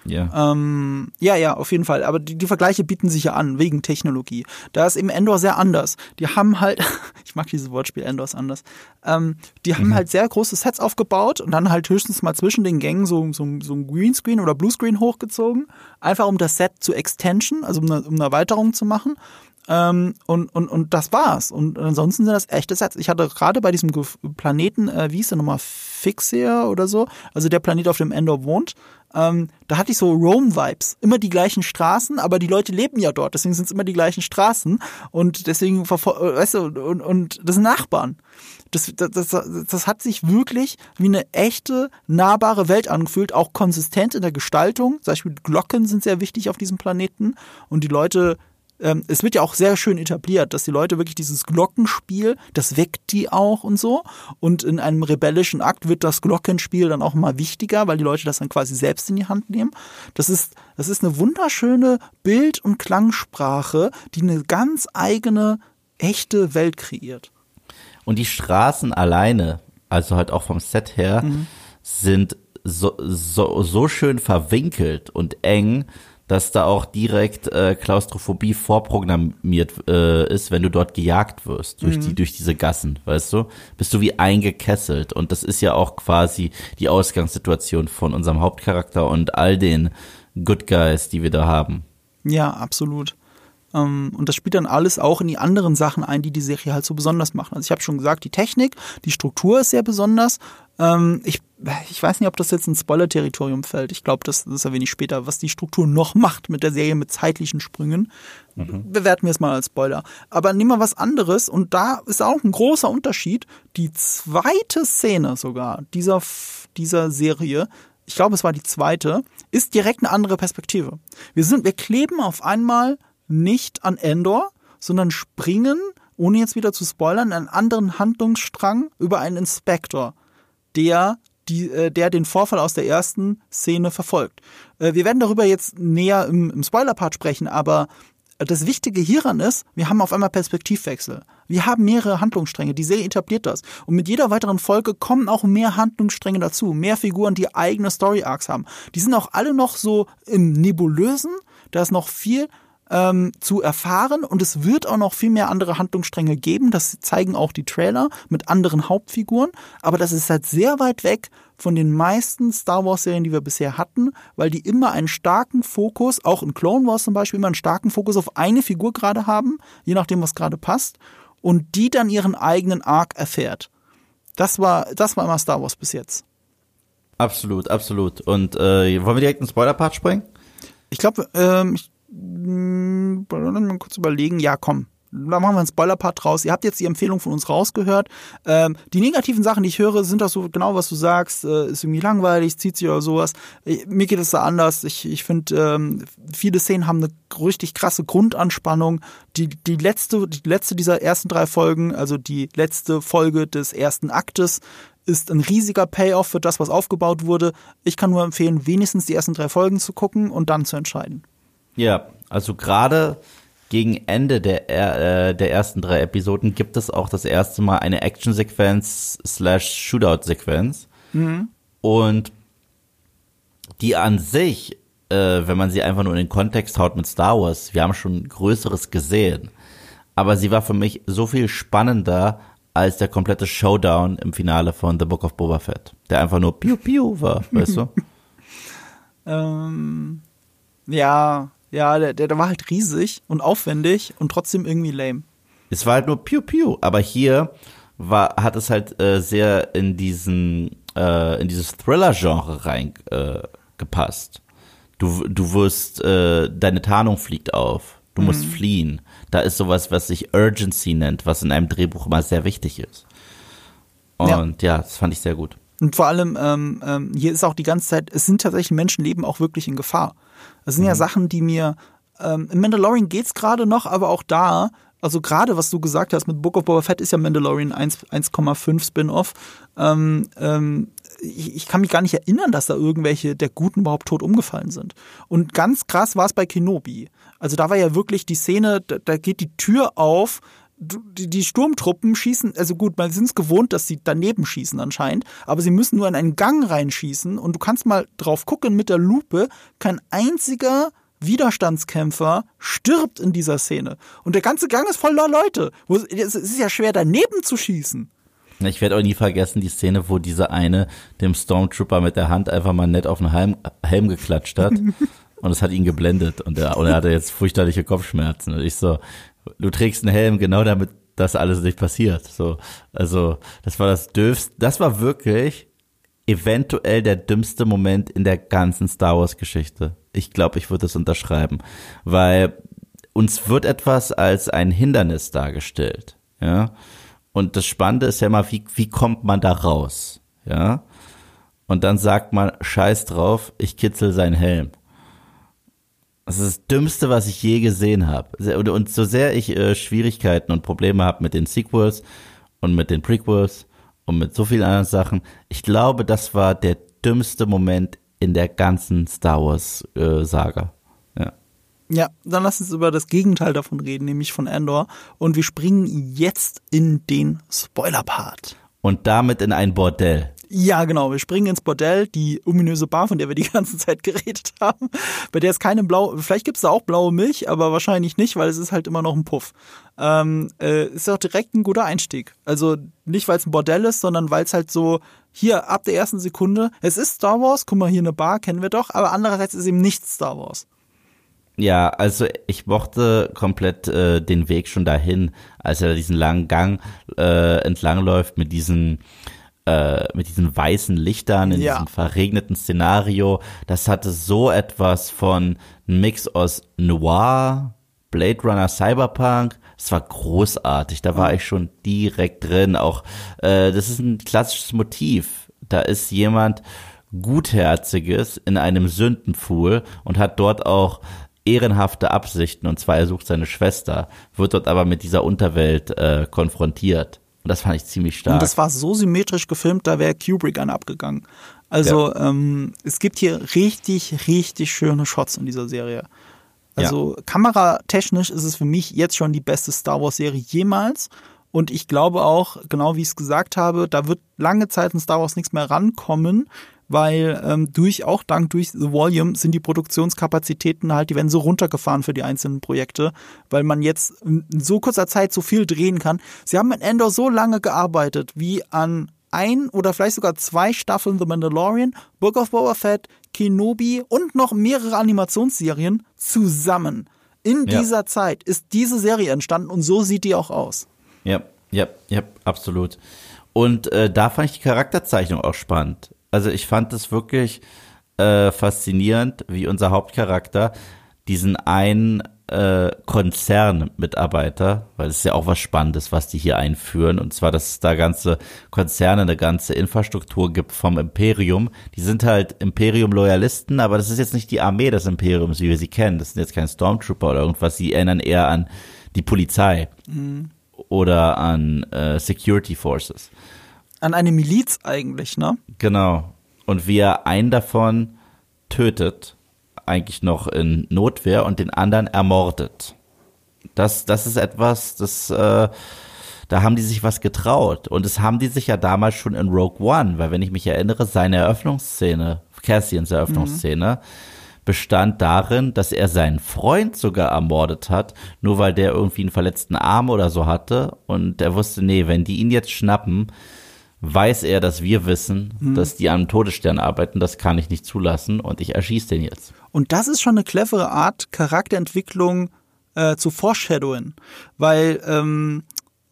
Ja. Ähm, ja, ja, auf jeden Fall. Aber die, die Vergleiche bieten sich ja an, wegen Technologie. Da ist eben Andor sehr anders. Die haben halt, ich mag dieses Wortspiel, Andor ist anders, ähm, die mhm. haben halt sehr große Sets aufgebaut und dann halt höchstens mal zwischen den Gängen so, so, so ein Greenscreen oder Bluescreen hochgezogen, einfach um das Set zu extension, also um eine, um eine Erweiterung zu machen. Ähm, und, und, und das war's. Und ansonsten sind das echte Sets. Ich hatte gerade bei diesem Planeten, äh, wie hieß der nochmal, Fixer oder so, also der Planet, auf dem Andor wohnt, ähm, da hatte ich so Rome-Vibes. Immer die gleichen Straßen, aber die Leute leben ja dort, deswegen sind es immer die gleichen Straßen und deswegen, weißt du, und, und das sind Nachbarn. Das, das, das, das hat sich wirklich wie eine echte, nahbare Welt angefühlt, auch konsistent in der Gestaltung. Zum Beispiel Glocken sind sehr wichtig auf diesem Planeten und die Leute... Es wird ja auch sehr schön etabliert, dass die Leute wirklich dieses Glockenspiel, das weckt die auch und so. Und in einem rebellischen Akt wird das Glockenspiel dann auch mal wichtiger, weil die Leute das dann quasi selbst in die Hand nehmen. Das ist, das ist eine wunderschöne Bild- und Klangsprache, die eine ganz eigene, echte Welt kreiert. Und die Straßen alleine, also halt auch vom Set her, mhm. sind so, so, so schön verwinkelt und eng, dass da auch direkt äh, Klaustrophobie vorprogrammiert äh, ist, wenn du dort gejagt wirst, durch, mhm. die, durch diese Gassen, weißt du? Bist du wie eingekesselt. Und das ist ja auch quasi die Ausgangssituation von unserem Hauptcharakter und all den Good Guys, die wir da haben. Ja, absolut. Ähm, und das spielt dann alles auch in die anderen Sachen ein, die die Serie halt so besonders machen. Also ich habe schon gesagt, die Technik, die Struktur ist sehr besonders. Ähm, ich Ich weiß nicht, ob das jetzt in Spoiler-Territorium fällt. Ich glaube, das, das ist ein wenig später, was die Struktur noch macht mit der Serie, mit zeitlichen Sprüngen. Mhm. Bewerten wir es mal als Spoiler. Aber nehmen wir was anderes. Und da ist auch ein großer Unterschied. Die zweite Szene sogar dieser, dieser Serie, ich glaube, es war die zweite, ist direkt eine andere Perspektive. Wir sind, wir kleben auf einmal nicht an Andor, sondern springen, ohne jetzt wieder zu spoilern, einen anderen Handlungsstrang über einen Inspektor, der Die, äh, der den Vorfall aus der ersten Szene verfolgt. Äh, wir werden darüber jetzt näher im, im Spoiler-Part sprechen, aber das Wichtige hieran ist, wir haben auf einmal Perspektivwechsel. Wir haben mehrere Handlungsstränge, die Serie etabliert das. Und mit jeder weiteren Folge kommen auch mehr Handlungsstränge dazu, mehr Figuren, die eigene Story-Arcs haben. Die sind auch alle noch so im Nebulösen, da ist noch viel Ähm, zu erfahren und es wird auch noch viel mehr andere Handlungsstränge geben, das zeigen auch die Trailer mit anderen Hauptfiguren, aber das ist halt sehr weit weg von den meisten Star Wars Serien, die wir bisher hatten, weil die immer einen starken Fokus, auch in Clone Wars zum Beispiel, immer einen starken Fokus auf eine Figur gerade haben, je nachdem was gerade passt und die dann ihren eigenen Arc erfährt. Das war, das war immer Star Wars bis jetzt. Absolut, absolut. Und äh, wollen wir direkt in den Spoiler-Part springen? Ich glaube, ähm, ich mal kurz überlegen, ja komm, da machen wir einen Spoiler-Part draus. Ihr habt jetzt die Empfehlung von uns rausgehört. Ähm, die negativen Sachen, die ich höre, sind das so genau, was du sagst, äh, ist irgendwie langweilig, zieht sich oder sowas. Ich, mir geht es da anders. Ich, ich finde, ähm, viele Szenen haben eine richtig krasse Grundanspannung. Die, die, letzte, die letzte dieser ersten drei Folgen, also die letzte Folge des ersten Aktes, ist ein riesiger Payoff für das, was aufgebaut wurde. Ich kann nur empfehlen, wenigstens die ersten drei Folgen zu gucken und dann zu entscheiden. Ja, also gerade gegen Ende der äh, der ersten drei Episoden gibt es auch das erste Mal eine Action-Sequenz slash Shootout-Sequenz. Mhm. Und die an sich, äh, wenn man sie einfach nur in den Kontext haut mit Star Wars, wir haben schon Größeres gesehen, aber sie war für mich so viel spannender als der komplette Showdown im Finale von The Book of Boba Fett, der einfach nur Piu-Piu war, weißt du? ähm, ja... Ja, der, der war halt riesig und aufwendig und trotzdem irgendwie lame. Es war halt nur Piu Piu, aber hier war, hat es halt äh, sehr in diesen äh, in dieses Thriller-Genre reingepasst. Äh, du, du wirst, äh, deine Tarnung fliegt auf, du mhm. musst fliehen. Da ist sowas, was sich Urgency nennt, was in einem Drehbuch immer sehr wichtig ist. Und ja, ja das fand ich sehr gut. Und vor allem, ähm, ähm, hier ist auch die ganze Zeit, es sind tatsächlich Menschenleben auch wirklich in Gefahr. Das sind mhm. ja Sachen, die mir, ähm, im Mandalorian geht's gerade noch, aber auch da, also gerade was du gesagt hast mit Book of Boba Fett ist ja Mandalorian eins Komma fünf Spin-Off, ähm, ähm, ich, ich kann mich gar nicht erinnern, dass da irgendwelche der Guten überhaupt tot umgefallen sind. Und ganz krass war es bei Kenobi. Also da war ja wirklich die Szene, da, da geht die Tür auf, die, die Sturmtruppen schießen, also gut, man sind es gewohnt, dass sie daneben schießen anscheinend, aber sie müssen nur in einen Gang reinschießen und du kannst mal drauf gucken mit der Lupe, kein einziger Widerstandskämpfer stirbt in dieser Szene. Und der ganze Gang ist voller Leute. Es ist ja schwer, daneben zu schießen. Ich werde auch nie vergessen, die Szene, wo dieser eine dem Stormtrooper mit der Hand einfach mal nett auf den Helm, Helm geklatscht hat. Und es hat ihn geblendet. Und er, und er hatte jetzt fürchterliche Kopfschmerzen. Und ich so, du trägst einen Helm genau damit, dass alles nicht passiert. So, also, das war das Dürfste. Das war wirklich eventuell der dümmste Moment in der ganzen Star Wars-Geschichte. Ich glaube, ich würde das unterschreiben, weil uns wird etwas als ein Hindernis dargestellt, ja. Und das Spannende ist ja mal, wie, wie kommt man da raus, ja? Und dann sagt man, scheiß drauf, ich kitzel seinen Helm. Das ist das Dümmste, was ich je gesehen habe. Und, und so sehr ich äh, Schwierigkeiten und Probleme habe mit den Sequels und mit den Prequels und mit so vielen anderen Sachen, ich glaube, das war der dümmste Moment in der ganzen Star Wars-Saga. Äh, ja. ja, dann lass uns über das Gegenteil davon reden, nämlich von Andor. Und wir springen jetzt in den Spoiler-Part. Und damit in ein Bordell. Ja, genau. Wir springen ins Bordell, die ominöse Bar, von der wir die ganze Zeit geredet haben. Bei der es keine blaue, vielleicht gibt es da auch blaue Milch, aber wahrscheinlich nicht, weil es ist halt immer noch ein Puff. Ähm, äh, ist auch direkt ein guter Einstieg. Also nicht, weil es ein Bordell ist, sondern weil es halt so, hier, ab der ersten Sekunde, es ist Star Wars, guck mal, hier eine Bar, kennen wir doch, aber andererseits ist eben nicht Star Wars. Ja, also ich mochte komplett äh, den Weg schon dahin, als er diesen langen Gang äh, entlangläuft mit diesen Äh, mit diesen weißen Lichtern in ja. diesem verregneten Szenario. Das hatte so etwas von einem Mix aus Noir, Blade Runner, Cyberpunk. Es war großartig, da war ich schon direkt drin. Auch äh, das ist ein klassisches Motiv. Da ist jemand Gutherziges in einem Sündenpfuhl und hat dort auch ehrenhafte Absichten. Und zwar, er sucht seine Schwester, wird dort aber mit dieser Unterwelt äh, konfrontiert. Und das fand ich ziemlich stark. Und das war so symmetrisch gefilmt, da wäre Kubrick an abgegangen. Also ja. ähm, es gibt hier richtig, richtig schöne Shots in dieser Serie. Also ja. kameratechnisch ist es für mich jetzt schon die beste Star Wars-Serie jemals. Und ich glaube auch, genau wie ich es gesagt habe, da wird lange Zeit in Star Wars nichts mehr rankommen, weil ähm, durch auch dank durch The Volume sind die Produktionskapazitäten halt, die werden so runtergefahren für die einzelnen Projekte, weil man jetzt in so kurzer Zeit so viel drehen kann. Sie haben an Andor so lange gearbeitet, wie an ein oder vielleicht sogar zwei Staffeln The Mandalorian, Book of Boba Fett, Kenobi und noch mehrere Animationsserien zusammen. In ja. dieser Zeit ist diese Serie entstanden und so sieht die auch aus. Ja, ja, ja, absolut. Und äh, da fand ich die Charakterzeichnung auch spannend. Also ich fand es wirklich äh, faszinierend, wie unser Hauptcharakter diesen einen äh, Konzernmitarbeiter, weil es ist ja auch was Spannendes, was die hier einführen, und zwar, dass es da ganze Konzerne, eine ganze Infrastruktur gibt vom Imperium. Die sind halt Imperium-Loyalisten, aber das ist jetzt nicht die Armee des Imperiums, wie wir sie kennen. Das sind jetzt kein Stormtrooper oder irgendwas, die erinnern eher an die Polizei mhm. oder an äh, Security Forces. An eine Miliz eigentlich, ne? Genau. Und wie er einen davon tötet, eigentlich noch in Notwehr, und den anderen ermordet. Das, das ist etwas, das, äh, da haben die sich was getraut. Und das haben die sich ja damals schon in Rogue One, weil wenn ich mich erinnere, seine Eröffnungsszene, Cassians Eröffnungsszene, mhm. bestand darin, dass er seinen Freund sogar ermordet hat, nur weil der irgendwie einen verletzten Arm oder so hatte. Und er wusste, nee, wenn die ihn jetzt schnappen, weiß er, dass wir wissen, hm. dass die am Todesstern arbeiten, das kann ich nicht zulassen und ich erschieße den jetzt. Und das ist schon eine clevere Art, Charakterentwicklung äh, zu foreshadowen, weil ähm,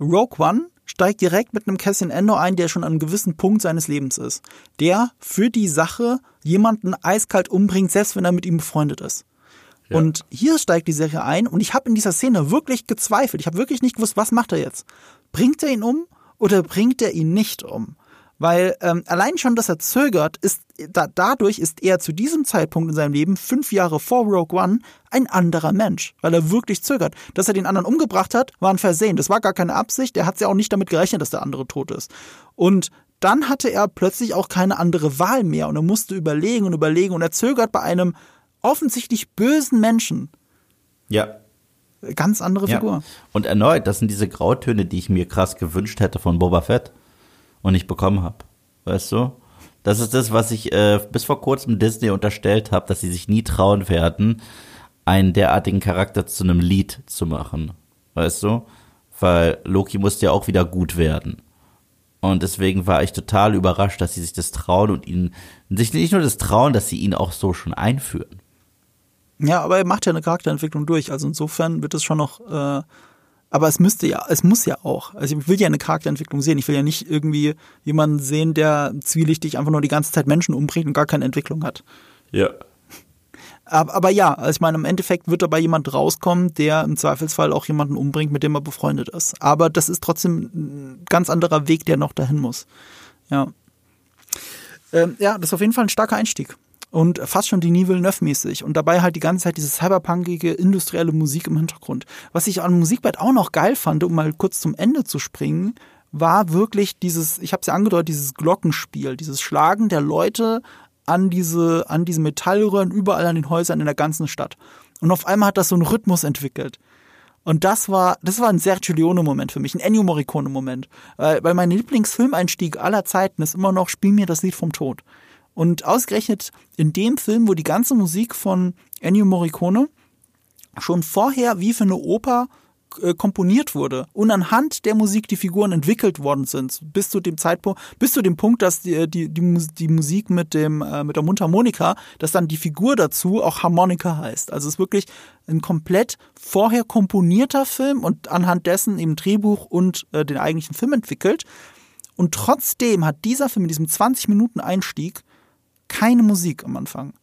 Rogue One steigt direkt mit einem Cassian Andor ein, der schon an einem gewissen Punkt seines Lebens ist, der für die Sache jemanden eiskalt umbringt, selbst wenn er mit ihm befreundet ist. Ja. Und hier steigt die Serie ein und ich habe in dieser Szene wirklich gezweifelt, ich habe wirklich nicht gewusst, was macht er jetzt? Bringt er ihn um? Oder bringt er ihn nicht um? Weil ähm, allein schon, dass er zögert, ist da, dadurch ist er zu diesem Zeitpunkt in seinem Leben, fünf Jahre vor Rogue One, ein anderer Mensch. Weil er wirklich zögert. Dass er den anderen umgebracht hat, war ein Versehen. Das war gar keine Absicht. Er hat ja auch nicht damit gerechnet, dass der andere tot ist. Und dann hatte er plötzlich auch keine andere Wahl mehr. Und er musste überlegen und überlegen. Und er zögert bei einem offensichtlich bösen Menschen. Ja. Ganz andere Figur. Ja. Und erneut, das sind diese Grautöne, die ich mir krass gewünscht hätte von Boba Fett und nicht bekommen habe. Weißt du? Das ist das, was ich äh, bis vor kurzem Disney unterstellt habe, dass sie sich nie trauen werden, einen derartigen Charakter zu einem Lead zu machen. Weißt du? Weil Loki musste ja auch wieder gut werden. Und deswegen war ich total überrascht, dass sie sich das trauen und ihn, sich nicht nur das trauen, dass sie ihn auch so schon einführen. Ja, aber er macht ja eine Charakterentwicklung durch. Also insofern wird es schon noch, äh, aber es müsste ja, es muss ja auch. Also ich will ja eine Charakterentwicklung sehen. Ich will ja nicht irgendwie jemanden sehen, der zwielichtig einfach nur die ganze Zeit Menschen umbringt und gar keine Entwicklung hat. Ja. Aber, aber ja, also ich meine, im Endeffekt wird dabei jemand rauskommen, der im Zweifelsfall auch jemanden umbringt, mit dem er befreundet ist. Aber das ist trotzdem ein ganz anderer Weg, der noch dahin muss. Ja, ähm, ja, das ist auf jeden Fall ein starker Einstieg. Und fast schon Denis Villeneuve-mäßig. Und dabei halt die ganze Zeit diese cyberpunkige, industrielle Musik im Hintergrund. Was ich an Musikbett auch noch geil fand, um mal kurz zum Ende zu springen, war wirklich dieses, ich habe es ja angedeutet, dieses Glockenspiel, dieses Schlagen der Leute an diese, an diese Metallröhren, überall an den Häusern in der ganzen Stadt. Und auf einmal hat das so einen Rhythmus entwickelt. Und das war, das war ein Sergio Leone-Moment für mich, ein Ennio Morricone-Moment. Weil mein Lieblingsfilmeinstieg aller Zeiten ist immer noch, spiel mir das Lied vom Tod. Und ausgerechnet in dem Film, wo die ganze Musik von Ennio Morricone schon vorher wie für eine Oper äh, komponiert wurde und anhand der Musik die Figuren entwickelt worden sind, bis zu dem Zeitpunkt, bis zu dem Punkt, dass die, die, die, die Musik mit, dem, äh, mit der Mundharmonika, dass dann die Figur dazu auch Harmonika heißt. Also es ist wirklich ein komplett vorher komponierter Film und anhand dessen eben Drehbuch und äh, den eigentlichen Film entwickelt. Und trotzdem hat dieser Film mit diesem zwanzig-Minuten-Einstieg keine Musik am Anfang.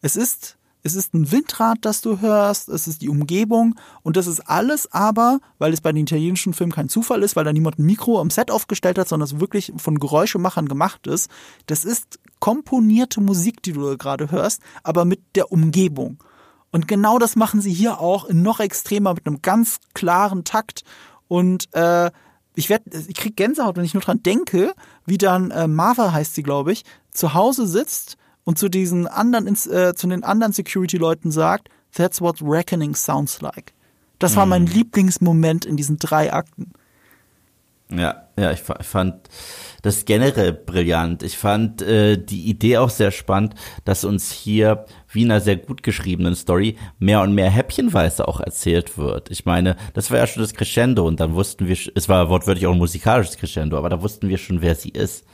Es ist, es ist ein Windrad, das du hörst, es ist die Umgebung und das ist alles aber, weil es bei den italienischen Filmen kein Zufall ist, weil da niemand ein Mikro am Set aufgestellt hat, sondern es wirklich von Geräuschemachern gemacht ist. Das ist komponierte Musik, die du gerade hörst, aber mit der Umgebung. Und genau das machen sie hier auch in noch extremer, mit einem ganz klaren Takt und äh, Ich, werd, ich krieg Gänsehaut, wenn ich nur dran denke, wie dann äh, Marva heißt sie, glaube ich, zu Hause sitzt und zu diesen anderen, äh, zu den anderen Security-Leuten sagt, that's what reckoning sounds like. Das war mein mm. Lieblingsmoment in diesen drei Akten. Ja, ja, ich, ich fand das generell brillant. Ich fand äh, die Idee auch sehr spannend, dass uns hier wie in einer sehr gut geschriebenen Story mehr und mehr häppchenweise auch erzählt wird. Ich meine, das war ja schon das Crescendo und dann wussten wir, es war wortwörtlich auch ein musikalisches Crescendo, aber da wussten wir schon, wer sie ist.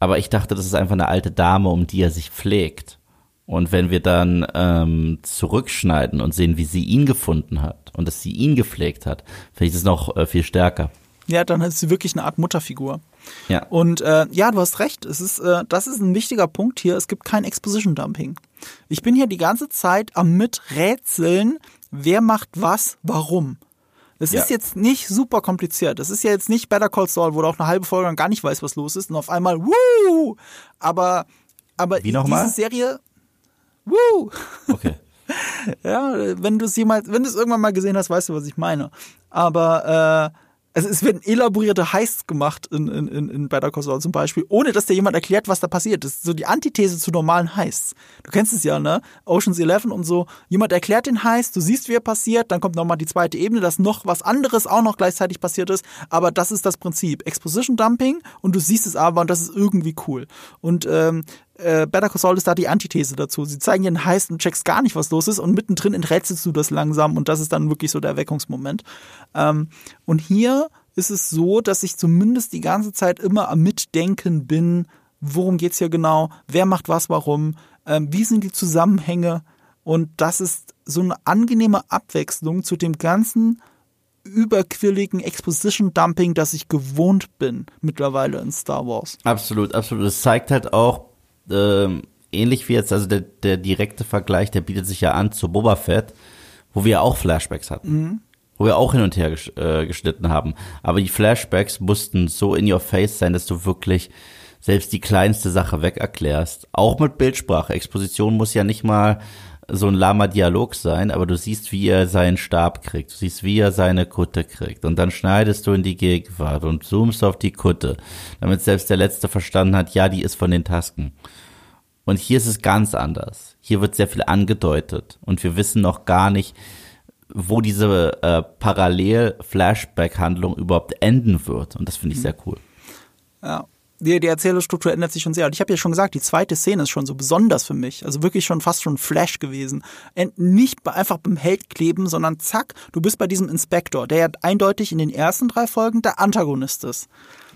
Aber ich dachte, das ist einfach eine alte Dame, um die er sich pflegt. Und wenn wir dann ähm, zurückschneiden und sehen, wie sie ihn gefunden hat und dass sie ihn gepflegt hat, finde ich das noch äh, viel stärker. Ja, dann ist sie wirklich eine Art Mutterfigur. Ja. Und äh, ja, du hast recht. Es ist, äh, das ist ein wichtiger Punkt hier. Es gibt kein Exposition-Dumping. Ich bin hier die ganze Zeit am Miträtseln, wer macht was, warum. Das ja. ist jetzt nicht super kompliziert. Das ist ja jetzt nicht Better Call Saul, wo du auch eine halbe Folge lang gar nicht weißt, was los ist. Und auf einmal, wuh! Aber, aber Wie noch diese mal? Serie, wuh! Okay. Ja, wenn du es jemals, wenn du es irgendwann mal gesehen hast, weißt du, was ich meine. Aber, äh, Also es werden elaborierte Heists gemacht in, in, in Better Call Saul zum Beispiel, ohne dass dir jemand erklärt, was da passiert. Das ist so die Antithese zu normalen Heists. Du kennst es ja, ne? Ocean's Eleven und so. Jemand erklärt den Heist, du siehst, wie er passiert, dann kommt nochmal die zweite Ebene, dass noch was anderes auch noch gleichzeitig passiert ist. Aber das ist das Prinzip. Exposition Dumping und du siehst es aber und das ist irgendwie cool. Und ähm, äh, Better Call Saul ist da die Antithese dazu. Sie zeigen dir einen Heist und checkst gar nicht, was los ist und mittendrin enträtselst du das langsam und das ist dann wirklich so der Erweckungsmoment. Ähm, und hier ist es so, dass ich zumindest die ganze Zeit immer am Mitdenken bin, worum geht's hier genau, wer macht was, warum, ähm, wie sind die Zusammenhänge und das ist so eine angenehme Abwechslung zu dem ganzen überquirligen Exposition-Dumping, das ich gewohnt bin mittlerweile in Star Wars. Absolut, absolut. Das zeigt halt auch ähm, ähnlich wie jetzt, also der, der direkte Vergleich, der bietet sich ja an zu Boba Fett, wo wir auch Flashbacks hatten. Mhm. Wo wir auch hin und her gesch- äh, geschnitten haben. Aber die Flashbacks mussten so in your face sein, dass du wirklich selbst die kleinste Sache wegerklärst. Auch mit Bildsprache. Exposition muss ja nicht mal so ein lahmer Dialog sein, aber du siehst, wie er seinen Stab kriegt. Du siehst, wie er seine Kutte kriegt. Und dann schneidest du in die Gegenwart und zoomst auf die Kutte, damit selbst der Letzte verstanden hat, ja, die ist von den Tasken. Und hier ist es ganz anders. Hier wird sehr viel angedeutet. Und wir wissen noch gar nicht, wo diese äh, Parallel-Flashback-Handlung überhaupt enden wird. Und das finde ich sehr cool. Ja. Die, die Erzählstruktur ändert sich schon sehr. Und ich habe ja schon gesagt, die zweite Szene ist schon so besonders für mich. Also wirklich schon fast schon Flash gewesen. Nicht bei, einfach beim Held kleben, sondern zack, du bist bei diesem Inspektor, der ja eindeutig in den ersten drei Folgen der Antagonist ist.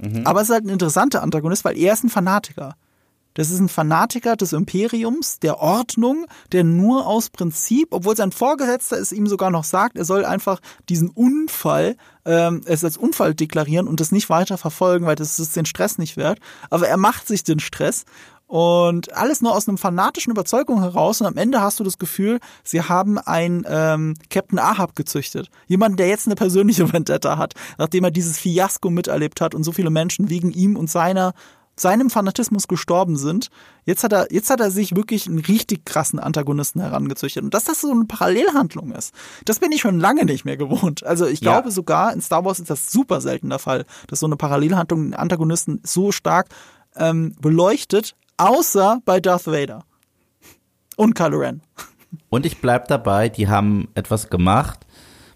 Mhm. Aber es ist halt ein interessanter Antagonist, weil er ist ein Fanatiker. Das ist ein Fanatiker des Imperiums, der Ordnung, der nur aus Prinzip, obwohl sein Vorgesetzter es ihm sogar noch sagt, er soll einfach diesen Unfall, ähm, es als Unfall deklarieren und das nicht weiter verfolgen, weil das ist den Stress nicht wert. Aber er macht sich den Stress und alles nur aus einer fanatischen Überzeugung heraus. Und am Ende hast du das Gefühl, sie haben einen ähm, Captain Ahab gezüchtet. Jemanden, der jetzt eine persönliche Vendetta hat, nachdem er dieses Fiasko miterlebt hat und so viele Menschen wegen ihm und seiner seinem Fanatismus gestorben sind. Jetzt hat er, jetzt hat er sich wirklich einen richtig krassen Antagonisten herangezüchtet. Und dass das so eine Parallelhandlung ist, das bin ich schon lange nicht mehr gewohnt. Also ich ja. glaube sogar, in Star Wars ist das super selten der Fall, dass so eine Parallelhandlung den Antagonisten so stark ähm, beleuchtet, außer bei Darth Vader und Kylo Ren. Und ich bleib dabei, die haben etwas gemacht,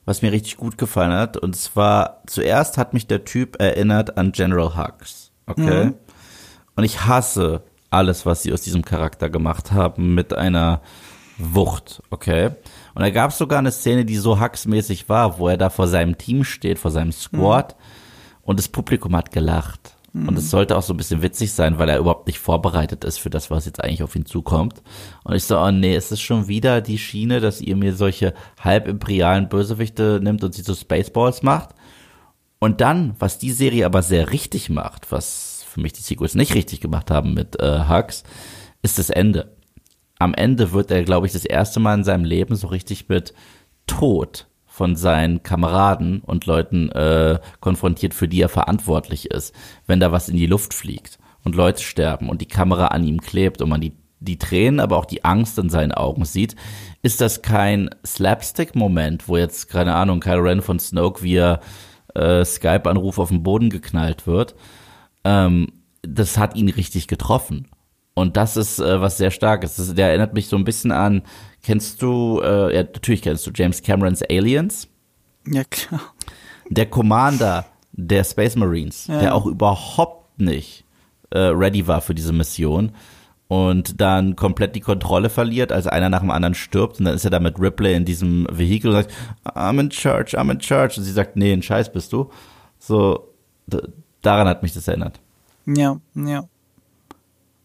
was mir richtig gut gefallen hat. Und zwar, zuerst hat mich der Typ erinnert an General Hux. Okay? Mhm. Und ich hasse alles, was sie aus diesem Charakter gemacht haben, mit einer Wucht, okay? Und da gab es sogar eine Szene, die so hacksmäßig war, wo er da vor seinem Team steht, vor seinem Squad, mhm. und das Publikum hat gelacht. Mhm. Und es sollte auch so ein bisschen witzig sein, weil er überhaupt nicht vorbereitet ist für das, was jetzt eigentlich auf ihn zukommt. Und ich so, oh nee, es ist schon wieder die Schiene, dass ihr mir solche halbimperialen Bösewichte nimmt und sie zu Spaceballs macht. Und dann, was die Serie aber sehr richtig macht, was für mich die Sequels nicht richtig gemacht haben mit äh, Hux, ist das Ende. Am Ende wird er, glaube ich, das erste Mal in seinem Leben so richtig mit Tod von seinen Kameraden und Leuten äh, konfrontiert, für die er verantwortlich ist, wenn da was in die Luft fliegt und Leute sterben und die Kamera an ihm klebt und man die, die Tränen, aber auch die Angst in seinen Augen sieht. Ist das kein Slapstick-Moment, wo jetzt, keine Ahnung, Kylo Ren von Snoke via äh, Skype-Anruf auf den Boden geknallt wird? Ähm, das hat ihn richtig getroffen. Und das ist äh, was sehr Starkes. Das, der erinnert mich so ein bisschen an, kennst du, äh, ja, natürlich kennst du James Camerons Aliens? Ja, klar. Der Commander der Space Marines, ja. der auch überhaupt nicht äh, ready war für diese Mission und dann komplett die Kontrolle verliert, als einer nach dem anderen stirbt und dann ist er da mit Ripley in diesem Vehikel und sagt, I'm in charge, I'm in charge. Und sie sagt, nee, ein Scheiß bist du. So, d- Daran hat mich das erinnert. Ja, ja.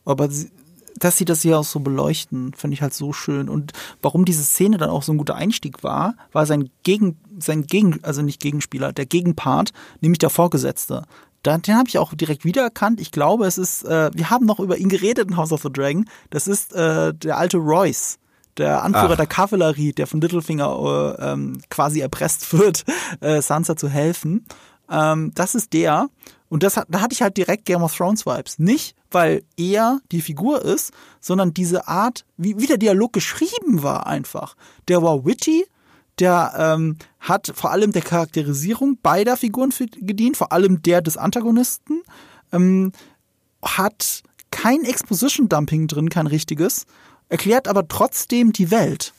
Aber sie, dass sie das hier auch so beleuchten, finde ich halt so schön. Und warum diese Szene dann auch so ein guter Einstieg war, war sein Gegen, sein Gegen, also nicht Gegenspieler, der Gegenpart, nämlich der Vorgesetzte. Den, den habe ich auch direkt wiedererkannt. Ich glaube, es ist, äh, wir haben noch über ihn geredet in House of the Dragon. Das ist äh, der alte Royce. Der Anführer Ach. der Kavallerie, der von Littlefinger äh, ähm, quasi erpresst wird, äh, Sansa zu helfen. Ähm, das ist der. Und das, da hatte ich halt direkt Game of Thrones-Vibes. Nicht, weil er die Figur ist, sondern diese Art, wie, wie der Dialog geschrieben war einfach. Der war witty, der ähm, hat vor allem der Charakterisierung beider Figuren gedient, vor allem der des Antagonisten, ähm, hat kein Exposition-Dumping drin, kein richtiges, erklärt aber trotzdem die Welt.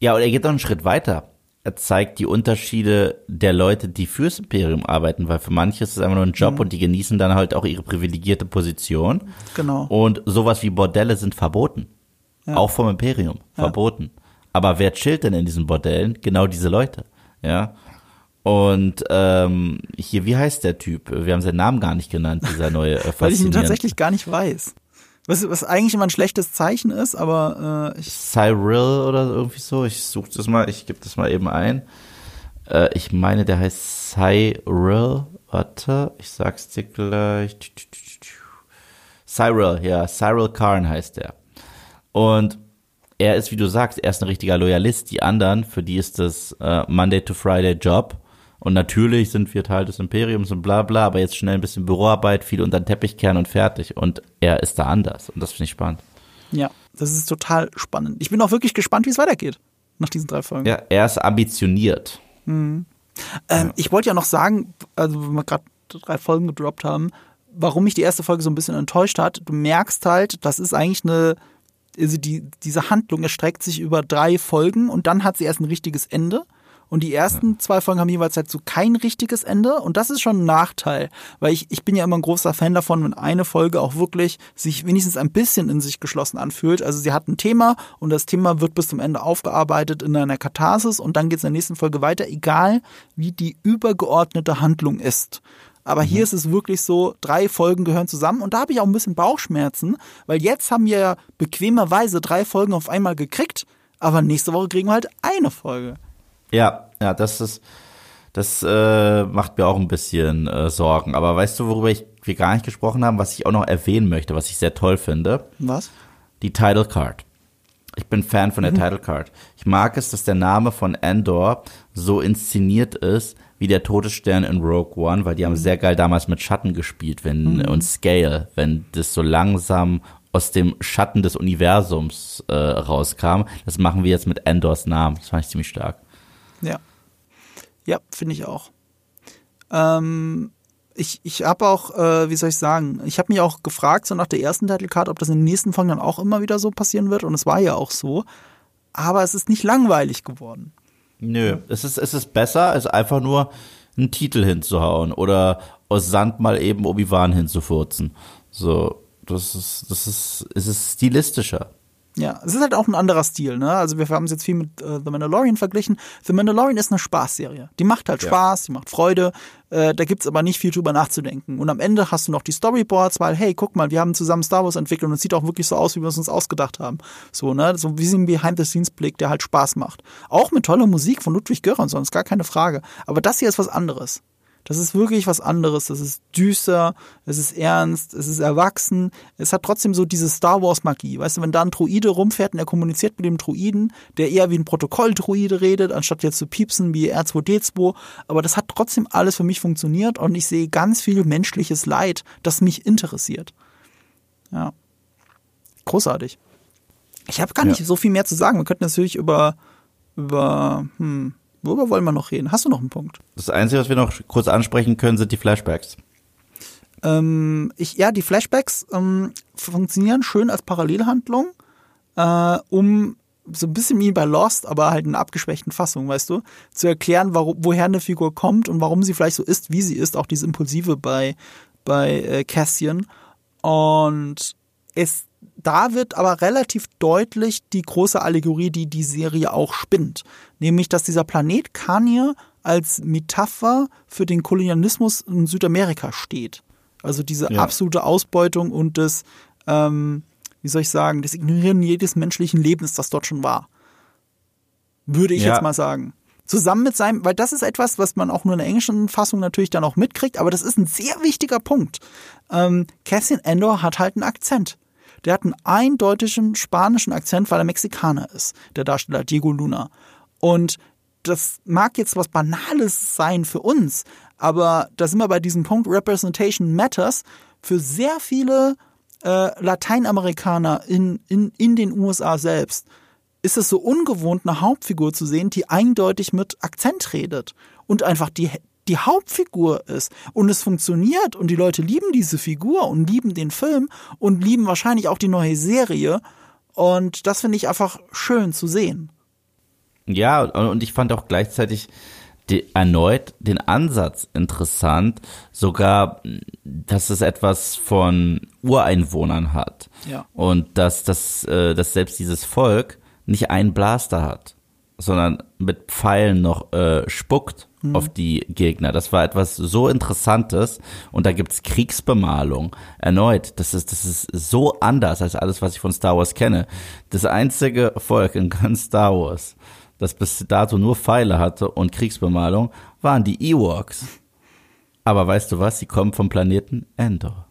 Ja, und er geht noch einen Schritt weiter. Er zeigt die Unterschiede der Leute, die fürs Imperium arbeiten, weil für manche ist es einfach nur ein Job mhm. und die genießen dann halt auch ihre privilegierte Position. Genau. Und sowas wie Bordelle sind verboten. Ja. Auch vom Imperium. Ja. Verboten. Aber wer chillt denn in diesen Bordellen? Genau diese Leute. Ja. Und ähm, hier, wie heißt der Typ? Wir haben seinen Namen gar nicht genannt, dieser neue äh, weil ich ihn tatsächlich gar nicht weiß. Was, was eigentlich immer ein schlechtes Zeichen ist, aber äh, ich Cyril oder irgendwie so, ich suche das mal, ich gebe das mal eben ein. Äh, ich meine, der heißt Cyril, warte, ich sag's dir gleich. Cyril, ja, Cyril Karn heißt der. Und er ist, wie du sagst, er ist ein richtiger Loyalist. Die anderen, für die ist das äh, Monday-to-Friday-Job. Und natürlich sind wir Teil des Imperiums und bla bla, aber jetzt schnell ein bisschen Büroarbeit, viel unter den Teppich kehren und fertig. Und er ist da anders. Und das finde ich spannend. Ja, das ist total spannend. Ich bin auch wirklich gespannt, wie es weitergeht nach diesen drei Folgen. Ja, er ist ambitioniert. Mhm. Ähm, ja. Ich wollte ja noch sagen, also wenn wir gerade drei Folgen gedroppt haben, warum mich die erste Folge so ein bisschen enttäuscht hat. Du merkst halt, das ist eigentlich eine also die, diese Handlung erstreckt sich über drei Folgen und dann hat sie erst ein richtiges Ende. Und die ersten zwei Folgen haben jeweils halt so kein richtiges Ende. Und das ist schon ein Nachteil. Weil ich, ich bin ja immer ein großer Fan davon, wenn eine Folge auch wirklich sich wenigstens ein bisschen in sich geschlossen anfühlt. Also sie hat ein Thema und das Thema wird bis zum Ende aufgearbeitet in einer Katharsis. Und dann geht es in der nächsten Folge weiter, egal wie die übergeordnete Handlung ist. Aber hier mhm. ist es wirklich so, drei Folgen gehören zusammen. Und da habe ich auch ein bisschen Bauchschmerzen. Weil jetzt haben wir ja bequemerweise drei Folgen auf einmal gekriegt. Aber nächste Woche kriegen wir halt eine Folge. Ja, ja, das ist, das äh, macht mir auch ein bisschen äh, Sorgen. Aber weißt du, worüber ich, wir gar nicht gesprochen haben, was ich auch noch erwähnen möchte, was ich sehr toll finde? Was? Die Title Card. Ich bin Fan von der mhm. Title Card. Ich mag es, dass der Name von Andor so inszeniert ist wie der Todesstern in Rogue One, weil die mhm. haben sehr geil damals mit Schatten gespielt, wenn mhm. und Scale, wenn das so langsam aus dem Schatten des Universums äh, rauskam. Das machen wir jetzt mit Andors Namen. Das fand ich ziemlich stark. Ja, ja, finde ich auch. Ähm, ich ich habe auch, äh, wie soll ich sagen, ich habe mich auch gefragt, so nach der ersten Title Card, ob das in den nächsten Folgen dann auch immer wieder so passieren wird. Und es war ja auch so. Aber es ist nicht langweilig geworden. Nö, es ist, es ist besser, als einfach nur einen Titel hinzuhauen oder aus Sand mal eben Obi-Wan hinzufurzen. So, das ist, das ist, es ist stilistischer. Ja, es ist halt auch ein anderer Stil, ne? Also wir haben es jetzt viel mit äh, The Mandalorian verglichen. The Mandalorian ist eine Spaßserie. Die macht halt ja. Spaß, die macht Freude. Äh, da gibt's aber nicht viel drüber nachzudenken. Und am Ende hast du noch die Storyboards, weil, hey, guck mal, wir haben zusammen Star Wars entwickelt und es sieht auch wirklich so aus, wie wir es uns ausgedacht haben. So, ne? So wie so ein Behind-the-Scenes-Blick, der halt Spaß macht. Auch mit toller Musik von Ludwig Göransson, ist gar keine Frage. Aber das hier ist was anderes. Das ist wirklich was anderes. Das ist düster, es ist ernst, es ist erwachsen. Es hat trotzdem so diese Star-Wars-Magie. Weißt du, wenn da ein Droide rumfährt und er kommuniziert mit dem Droiden, der eher wie ein Protokoll-Droide redet, anstatt jetzt zu piepsen wie R zwei D zwei. Aber das hat trotzdem alles für mich funktioniert und ich sehe ganz viel menschliches Leid, das mich interessiert. Ja, großartig. Ich habe gar nicht ja. so viel mehr zu sagen. Wir könnten natürlich über, über hm, worüber wollen wir noch reden? Hast du noch einen Punkt? Das Einzige, was wir noch kurz ansprechen können, sind die Flashbacks. Ähm, ich, ja, die Flashbacks ähm, funktionieren schön als Parallelhandlung, äh, um so ein bisschen wie bei Lost, aber halt in einer abgeschwächten Fassung, weißt du, zu erklären, warum, woher eine Figur kommt und warum sie vielleicht so ist, wie sie ist, auch diese Impulsive bei, bei äh, Cassian. Und es Da wird aber relativ deutlich die große Allegorie, die die Serie auch spinnt. Nämlich, dass dieser Planet Kanye als Metapher für den Kolonialismus in Südamerika steht. Also diese ja. absolute Ausbeutung und das, ähm, wie soll ich sagen, das Ignorieren jedes menschlichen Lebens, das dort schon war. Würde ich ja. jetzt mal sagen. Zusammen mit seinem, weil das ist etwas, was man auch nur in der englischen Fassung natürlich dann auch mitkriegt, aber das ist ein sehr wichtiger Punkt. Ähm, Cassian Andor hat halt einen Akzent. Der hat einen eindeutigen spanischen Akzent, weil er Mexikaner ist, der Darsteller Diego Luna. Und das mag jetzt was Banales sein für uns, aber da sind wir bei diesem Punkt, Representation matters. Für sehr viele äh, Lateinamerikaner in, in, in den U S A selbst ist es so ungewohnt, eine Hauptfigur zu sehen, die eindeutig mit Akzent redet und einfach die die Hauptfigur ist und es funktioniert und die Leute lieben diese Figur und lieben den Film und lieben wahrscheinlich auch die neue Serie und das finde ich einfach schön zu sehen. Ja, und ich fand auch gleichzeitig die, erneut den Ansatz interessant, sogar, dass es etwas von Ureinwohnern hat ja. und dass, dass, dass selbst dieses Volk nicht einen Blaster hat, sondern mit Pfeilen noch äh, spuckt mhm. auf die Gegner. Das war etwas so Interessantes. Und da gibt's Kriegsbemalung erneut. Das ist, das ist so anders als alles, was ich von Star Wars kenne. Das einzige Volk in ganz Star Wars, das bis dato nur Pfeile hatte und Kriegsbemalung, waren die Ewoks. Aber weißt du was? Sie kommen vom Planeten Andor.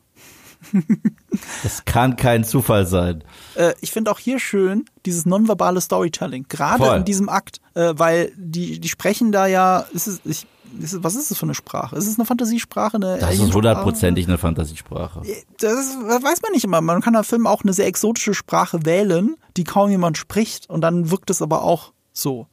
Das kann kein Zufall sein. Äh, ich finde auch hier schön dieses nonverbale Storytelling, gerade in diesem Akt, äh, weil die, die sprechen da ja, ist es, ich, ist es, was ist das für eine Sprache? Ist es eine Fantasiesprache? Eine das ist hundertprozentig eine Fantasiesprache. Das, das weiß man nicht immer. Man kann im Film auch eine sehr exotische Sprache wählen, die kaum jemand spricht und dann wirkt es aber auch so.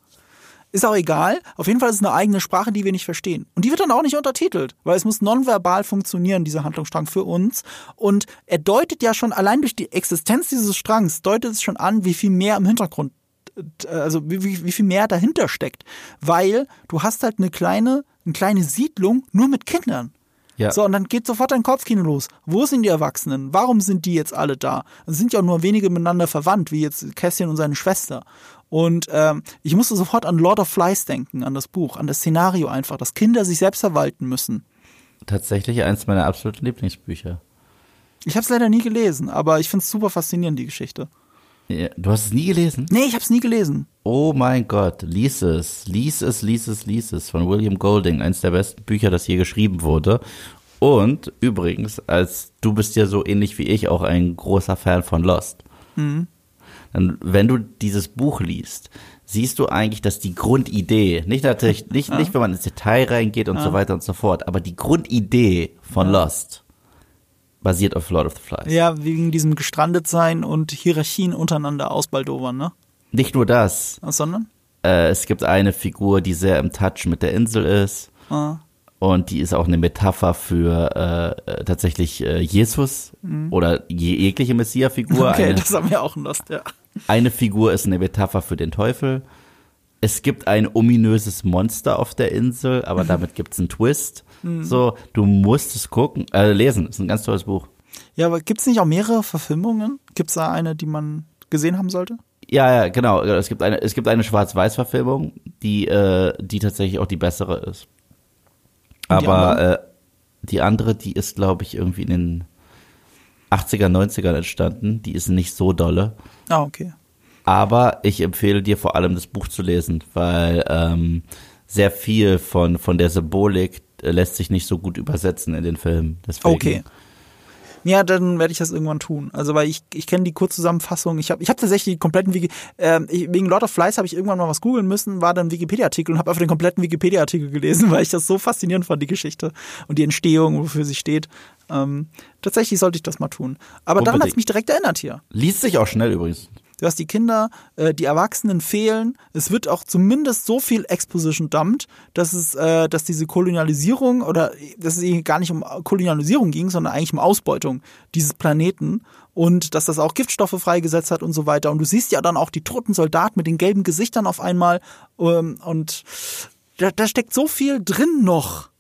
Ist auch egal. Auf jeden Fall ist es eine eigene Sprache, die wir nicht verstehen. Und die wird dann auch nicht untertitelt, weil es muss nonverbal funktionieren, dieser Handlungsstrang für uns. Und er deutet ja schon, allein durch die Existenz dieses Strangs, deutet es schon an, wie viel mehr im Hintergrund, also wie, wie viel mehr dahinter steckt. Weil du hast halt eine kleine, eine kleine Siedlung nur mit Kindern. Ja. So, und dann geht sofort dein Kopfkino los. Wo sind die Erwachsenen? Warum sind die jetzt alle da? Es sind ja auch nur wenige miteinander verwandt, wie jetzt Cassian und seine Schwester. Und ähm, ich musste sofort an Lord of Flies denken, an das Buch, an das Szenario einfach, dass Kinder sich selbst verwalten müssen. Tatsächlich eins meiner absoluten Lieblingsbücher. Ich habe es leider nie gelesen, aber ich finde es super faszinierend, die Geschichte. Ja, du hast es nie gelesen? Nee, ich habe es nie gelesen. Oh mein Gott, lies es, lies es, lies es, lies es von William Golding, eines der besten Bücher, das je geschrieben wurde. Und übrigens, als du bist ja so ähnlich wie ich auch ein großer Fan von Lost. Mhm. Dann, wenn du dieses Buch liest, siehst du eigentlich, dass die Grundidee, nicht natürlich, nicht, ja. nicht wenn man ins Detail reingeht und ja. so weiter und so fort, aber die Grundidee von ja. Lost basiert auf Lord of the Flies. Ja, wegen diesem Gestrandetsein und Hierarchien untereinander ausbaldowern, ne? Nicht nur das. Ach, sondern? Äh, es gibt eine Figur, die sehr im Touch mit der Insel ist. Ah. Und die ist auch eine Metapher für äh, tatsächlich äh, Jesus mhm. oder je, jegliche Messias-Figur. Okay, eine, das haben wir auch in Lost, ja. Eine Figur ist eine Metapher für den Teufel. Es gibt ein ominöses Monster auf der Insel, aber damit gibt's einen Twist. Mhm. So, du musst es gucken, äh, lesen. Das ist ein ganz tolles Buch. Ja, aber gibt's nicht auch mehrere Verfilmungen? Gibt's da eine, die man gesehen haben sollte? Ja, ja, genau. Es gibt eine, es gibt eine Schwarz-Weiß-Verfilmung, die, äh, die tatsächlich auch die bessere ist. Und aber die, äh, die andere, die ist, glaube ich, irgendwie in den achtziger, neunzigern entstanden. Die ist nicht so dolle. Ah, okay. Aber ich empfehle dir vor allem, das Buch zu lesen, weil ähm, sehr viel von, von der Symbolik äh, lässt sich nicht so gut übersetzen in den Filmen. Deswegen. Okay. Ja, dann werde ich das irgendwann tun. Also, weil ich, ich kenne die Kurzzusammenfassung. Ich habe ich hab tatsächlich die kompletten Wiki, äh, ich, wegen Lord of Flies habe ich irgendwann mal was googeln müssen, war dann Wikipedia-Artikel und habe einfach den kompletten Wikipedia-Artikel gelesen, weil ich das so faszinierend fand, die Geschichte und die Entstehung, wofür sie steht. Ähm, tatsächlich sollte ich das mal tun. Aber unbedingt. Daran hat es mich direkt erinnert hier. Liest sich auch schnell übrigens. Du hast die Kinder, äh, die Erwachsenen fehlen. Es wird auch zumindest so viel Exposition-Dumpt, dass es, äh, dass diese Kolonialisierung oder dass es gar nicht um Kolonialisierung ging, sondern eigentlich um Ausbeutung dieses Planeten und dass das auch Giftstoffe freigesetzt hat und so weiter. Und du siehst ja dann auch die toten Soldaten mit den gelben Gesichtern auf einmal ähm, und da, da steckt so viel drin noch.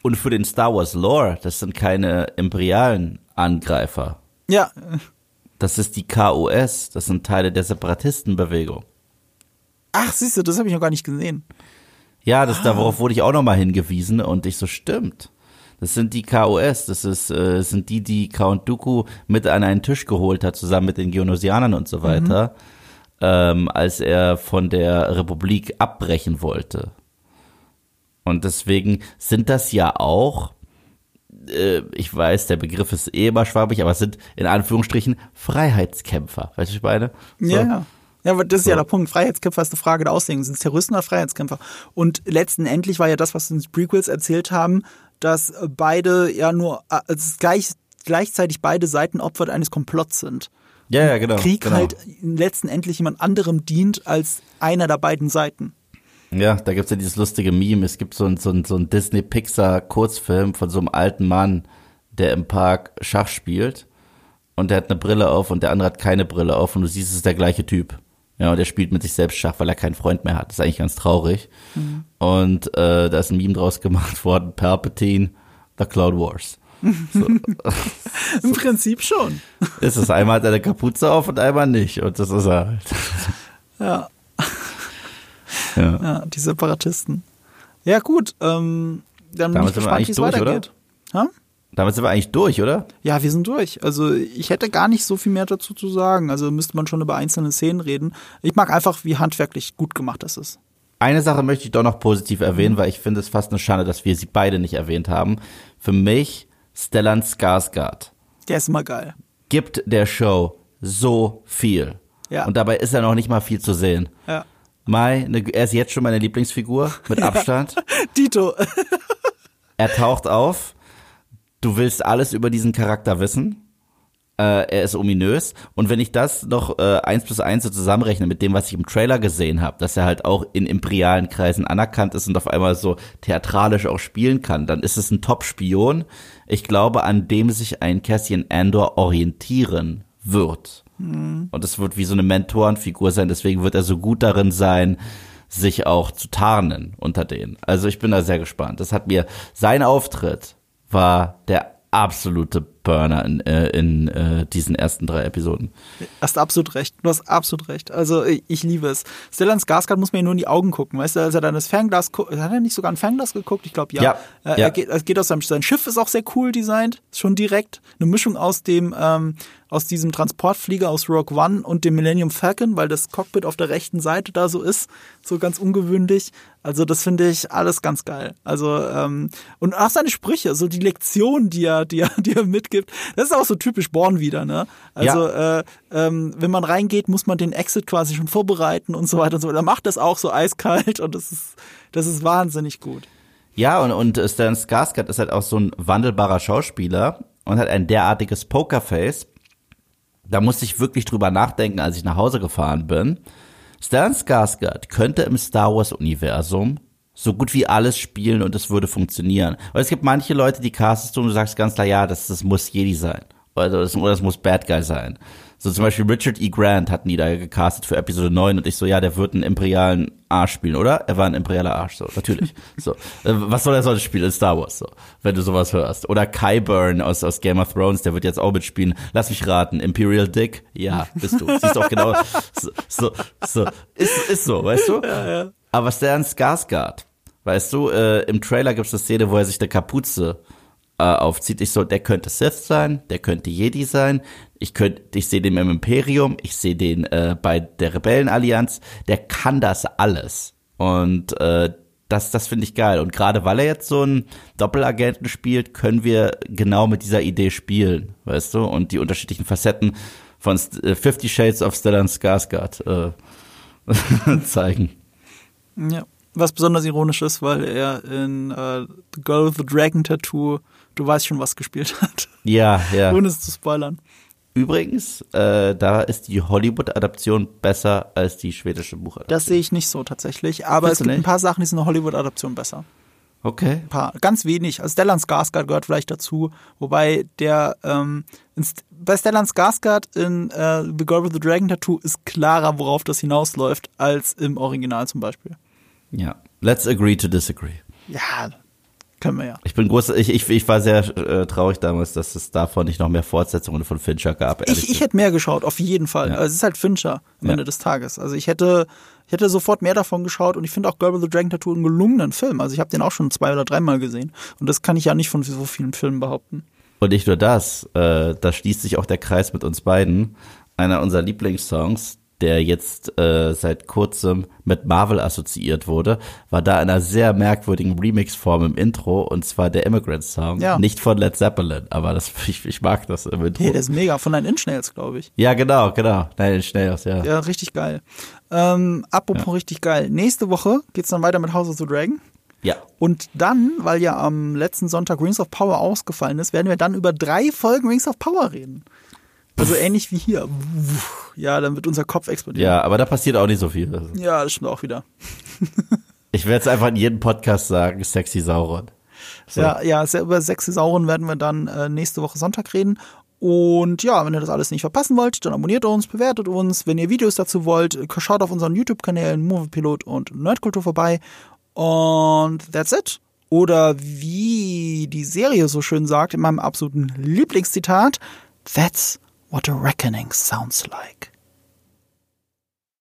Und für den Star Wars Lore, das sind keine imperialen Angreifer. Ja. Das ist die K O S, das sind Teile der Separatistenbewegung. Ach, siehst du, das habe ich noch gar nicht gesehen. Ja, das, ah. darauf wurde ich auch nochmal hingewiesen und ich so, stimmt. Das sind die K O S, das ist, äh, sind die, die Count Dooku mit an einen Tisch geholt hat, zusammen mit den Geonosianern und so weiter, mhm. ähm, als er von der Republik abbrechen wollte. Und deswegen sind das ja auch... ich weiß, der Begriff ist eh immer schwammig, aber es sind in Anführungsstrichen Freiheitskämpfer. Weißt du, ich meine? So. Ja, ja. Ja, aber das ist so. Ja der Punkt. Freiheitskämpfer ist eine Frage der Auslegung. Sind es Terroristen oder Freiheitskämpfer? Und letztendlich war ja das, was uns Prequels erzählt haben, dass beide ja nur also gleich, gleichzeitig beide Seiten Opfer eines Komplotts sind. Ja, ja, genau. Und Krieg genau. halt letztendlich jemand anderem dient als einer der beiden Seiten. Ja, da gibt's ja dieses lustige Meme. Es gibt so einen so ein, so ein Disney-Pixar-Kurzfilm von so einem alten Mann, der im Park Schach spielt und der hat eine Brille auf und der andere hat keine Brille auf und du siehst, es ist der gleiche Typ. Ja, und der spielt mit sich selbst Schach, weil er keinen Freund mehr hat. Das ist eigentlich ganz traurig. Mhm. Und äh, da ist ein Meme draus gemacht worden, Palpatine, The Clone Wars. So. Im Prinzip schon. Ist es einmal hat er eine Kapuze auf und einmal nicht. Und das ist er halt. Ja. Ja. ja, die Separatisten. Ja gut, ähm, dann bin ich gespannt, wie es weitergeht. Ha? Damit sind wir eigentlich durch, oder? Ja, wir sind durch. Also ich hätte gar nicht so viel mehr dazu zu sagen. Also müsste man schon über einzelne Szenen reden. Ich mag einfach, wie handwerklich gut gemacht das ist. Eine Sache möchte ich doch noch positiv erwähnen, weil ich finde es fast eine Schande, dass wir sie beide nicht erwähnt haben. Für mich Stellan Skarsgård. Der ist immer geil. Gibt der Show so viel. Ja. Und dabei ist ja noch nicht mal viel zu sehen. Ja. Meine, er ist jetzt schon meine Lieblingsfigur, mit Abstand. Dito. Er taucht auf, du willst alles über diesen Charakter wissen Äh, er ist ominös. Und wenn ich das noch äh, eins plus eins so zusammenrechne mit dem, was ich im Trailer gesehen habe, dass er halt auch in imperialen Kreisen anerkannt ist und auf einmal so theatralisch auch spielen kann, dann ist es ein Top-Spion. Ich glaube, an dem sich ein Cassian Andor orientieren wird. Mhm. Und es wird wie so eine Mentorenfigur sein. Deswegen wird er so gut darin sein, sich auch zu tarnen unter denen. Also ich bin da sehr gespannt. Das hat mir, sein Auftritt war der absolute Burner in, äh, in äh, diesen ersten drei Episoden. Du hast absolut recht. Du hast absolut recht. Also ich, ich liebe es. Stellan Skarsgård muss mir nur in die Augen gucken. Weißt du, als er dann das Fernglas guckt, hat er nicht sogar ein Fernglas geguckt? Ich glaube, ja. ja, äh, ja. Er, geht, er geht aus seinem, sein Schiff ist auch sehr cool designt. Schon direkt eine Mischung aus dem, ähm, aus diesem Transportflieger aus Rogue One und dem Millennium Falcon, weil das Cockpit auf der rechten Seite da so ist. So ganz ungewöhnlich. Also das finde ich alles ganz geil. Also ähm, und auch seine Sprüche, so die Lektion, die er, die er, die er mit gibt. Das ist auch so typisch Bourne wieder, ne? Also ja. äh, ähm, wenn man reingeht, muss man den Exit quasi schon vorbereiten und so weiter und so weiter. Er macht das auch so eiskalt und das ist, das ist wahnsinnig gut. Ja, und, und Stellan Skarsgård ist halt auch so ein wandelbarer Schauspieler und hat ein derartiges Pokerface. Da musste ich wirklich drüber nachdenken, als ich nach Hause gefahren bin. Stellan Skarsgård könnte im Star-Wars-Universum so gut wie alles spielen und es würde funktionieren. Weil es gibt manche Leute, die castest du und du sagst ganz klar, ja, das, das muss Jedi sein. Oder das, oder das muss Bad Guy sein. So zum Beispiel Richard E. Grant hatten die da gecastet für Episode neun und ich so, ja, der wird einen imperialen Arsch spielen, oder? Er war ein imperialer Arsch, so, natürlich. So. Was soll er sonst spielen in Star Wars, so, wenn du sowas hörst? Oder Qyburn aus, aus Game of Thrones, der wird jetzt auch mitspielen. Lass mich raten, Imperial Dick? Ja, bist du. Siehst auch genau, so, so, so. Ist, ist so, weißt du? Ja, ja. Aber Stellan Skarsgård, weißt du, äh, im Trailer gibt es eine Szene, wo er sich eine Kapuze äh, aufzieht. Ich so, der könnte Sith sein, der könnte Jedi sein. Ich könnte, ich sehe den im Imperium, ich sehe den äh, bei der Rebellenallianz. Der kann das alles. Und äh, das, das finde ich geil. Und gerade weil er jetzt so einen Doppelagenten spielt, können wir genau mit dieser Idee spielen, weißt du? Und die unterschiedlichen Facetten von äh, Fifty Shades of Stellan Skarsgård äh, zeigen. Ja, was besonders ironisch ist, weil er in äh, The Girl with the Dragon Tattoo, du weißt schon, was gespielt hat. Ja, ja. Ohne es zu spoilern. Übrigens, äh, da ist die Hollywood-Adaption besser als die schwedische Buchadaption. Das sehe ich nicht so tatsächlich, aber Findest es gibt nicht? ein paar Sachen, die sind in der Hollywood-Adaption besser. Okay. Ein paar, ganz wenig. Also Stellan Skarsgård gehört vielleicht dazu, wobei der ähm, bei Stellan Skarsgård in äh, The Girl with the Dragon Tattoo ist klarer, worauf das hinausläuft, als im Original zum Beispiel. Ja, let's agree to disagree. Ja, können wir ja. Ich bin groß, ich, ich, ich war sehr äh, traurig damals, dass es davon nicht noch mehr Fortsetzungen von Fincher gab. Ich, ich hätte mehr geschaut, auf jeden Fall. Ja. Also es ist halt Fincher am ja. Ende des Tages. Also ich hätte, ich hätte sofort mehr davon geschaut und ich finde auch Girl with the Dragon Tattoo einen gelungenen Film. Also ich habe den auch schon zwei oder dreimal gesehen und das kann ich ja nicht von so vielen Filmen behaupten. Und nicht nur das, äh, da schließt sich auch der Kreis mit uns beiden. Einer unserer Lieblingssongs, der jetzt äh, seit kurzem mit Marvel assoziiert wurde, war da in einer sehr merkwürdigen Remix-Form im Intro, und zwar der Immigrant-Song. Ja. Nicht von Led Zeppelin, aber das, ich, ich mag das im Intro. Hey, der ist mega, von Nine Inch Nails, glaube ich. Ja, genau, genau. Nine Inch Nails, ja. Ja, richtig geil. Ähm, apropos ja. richtig geil. Nächste Woche geht's dann weiter mit House of the Dragon. Ja. Und dann, weil ja am letzten Sonntag Rings of Power ausgefallen ist, werden wir dann über drei Folgen Rings of Power reden. Also ähnlich wie hier. Ja, dann wird unser Kopf explodieren. Ja, aber da passiert auch nicht so viel. Also. Ja, das stimmt auch wieder. Ich werde es einfach in jedem Podcast sagen, Sexy Sauron. So. Ja, ja, über Sexy Sauron werden wir dann äh, nächste Woche Sonntag reden. Und ja, wenn ihr das alles nicht verpassen wollt, dann abonniert uns, bewertet uns. Wenn ihr Videos dazu wollt, schaut auf unseren YouTube-Kanälen Moviepilot und Nerdkultur vorbei. Und that's it. Oder wie die Serie so schön sagt, in meinem absoluten Lieblingszitat, that's what a reckoning sounds like.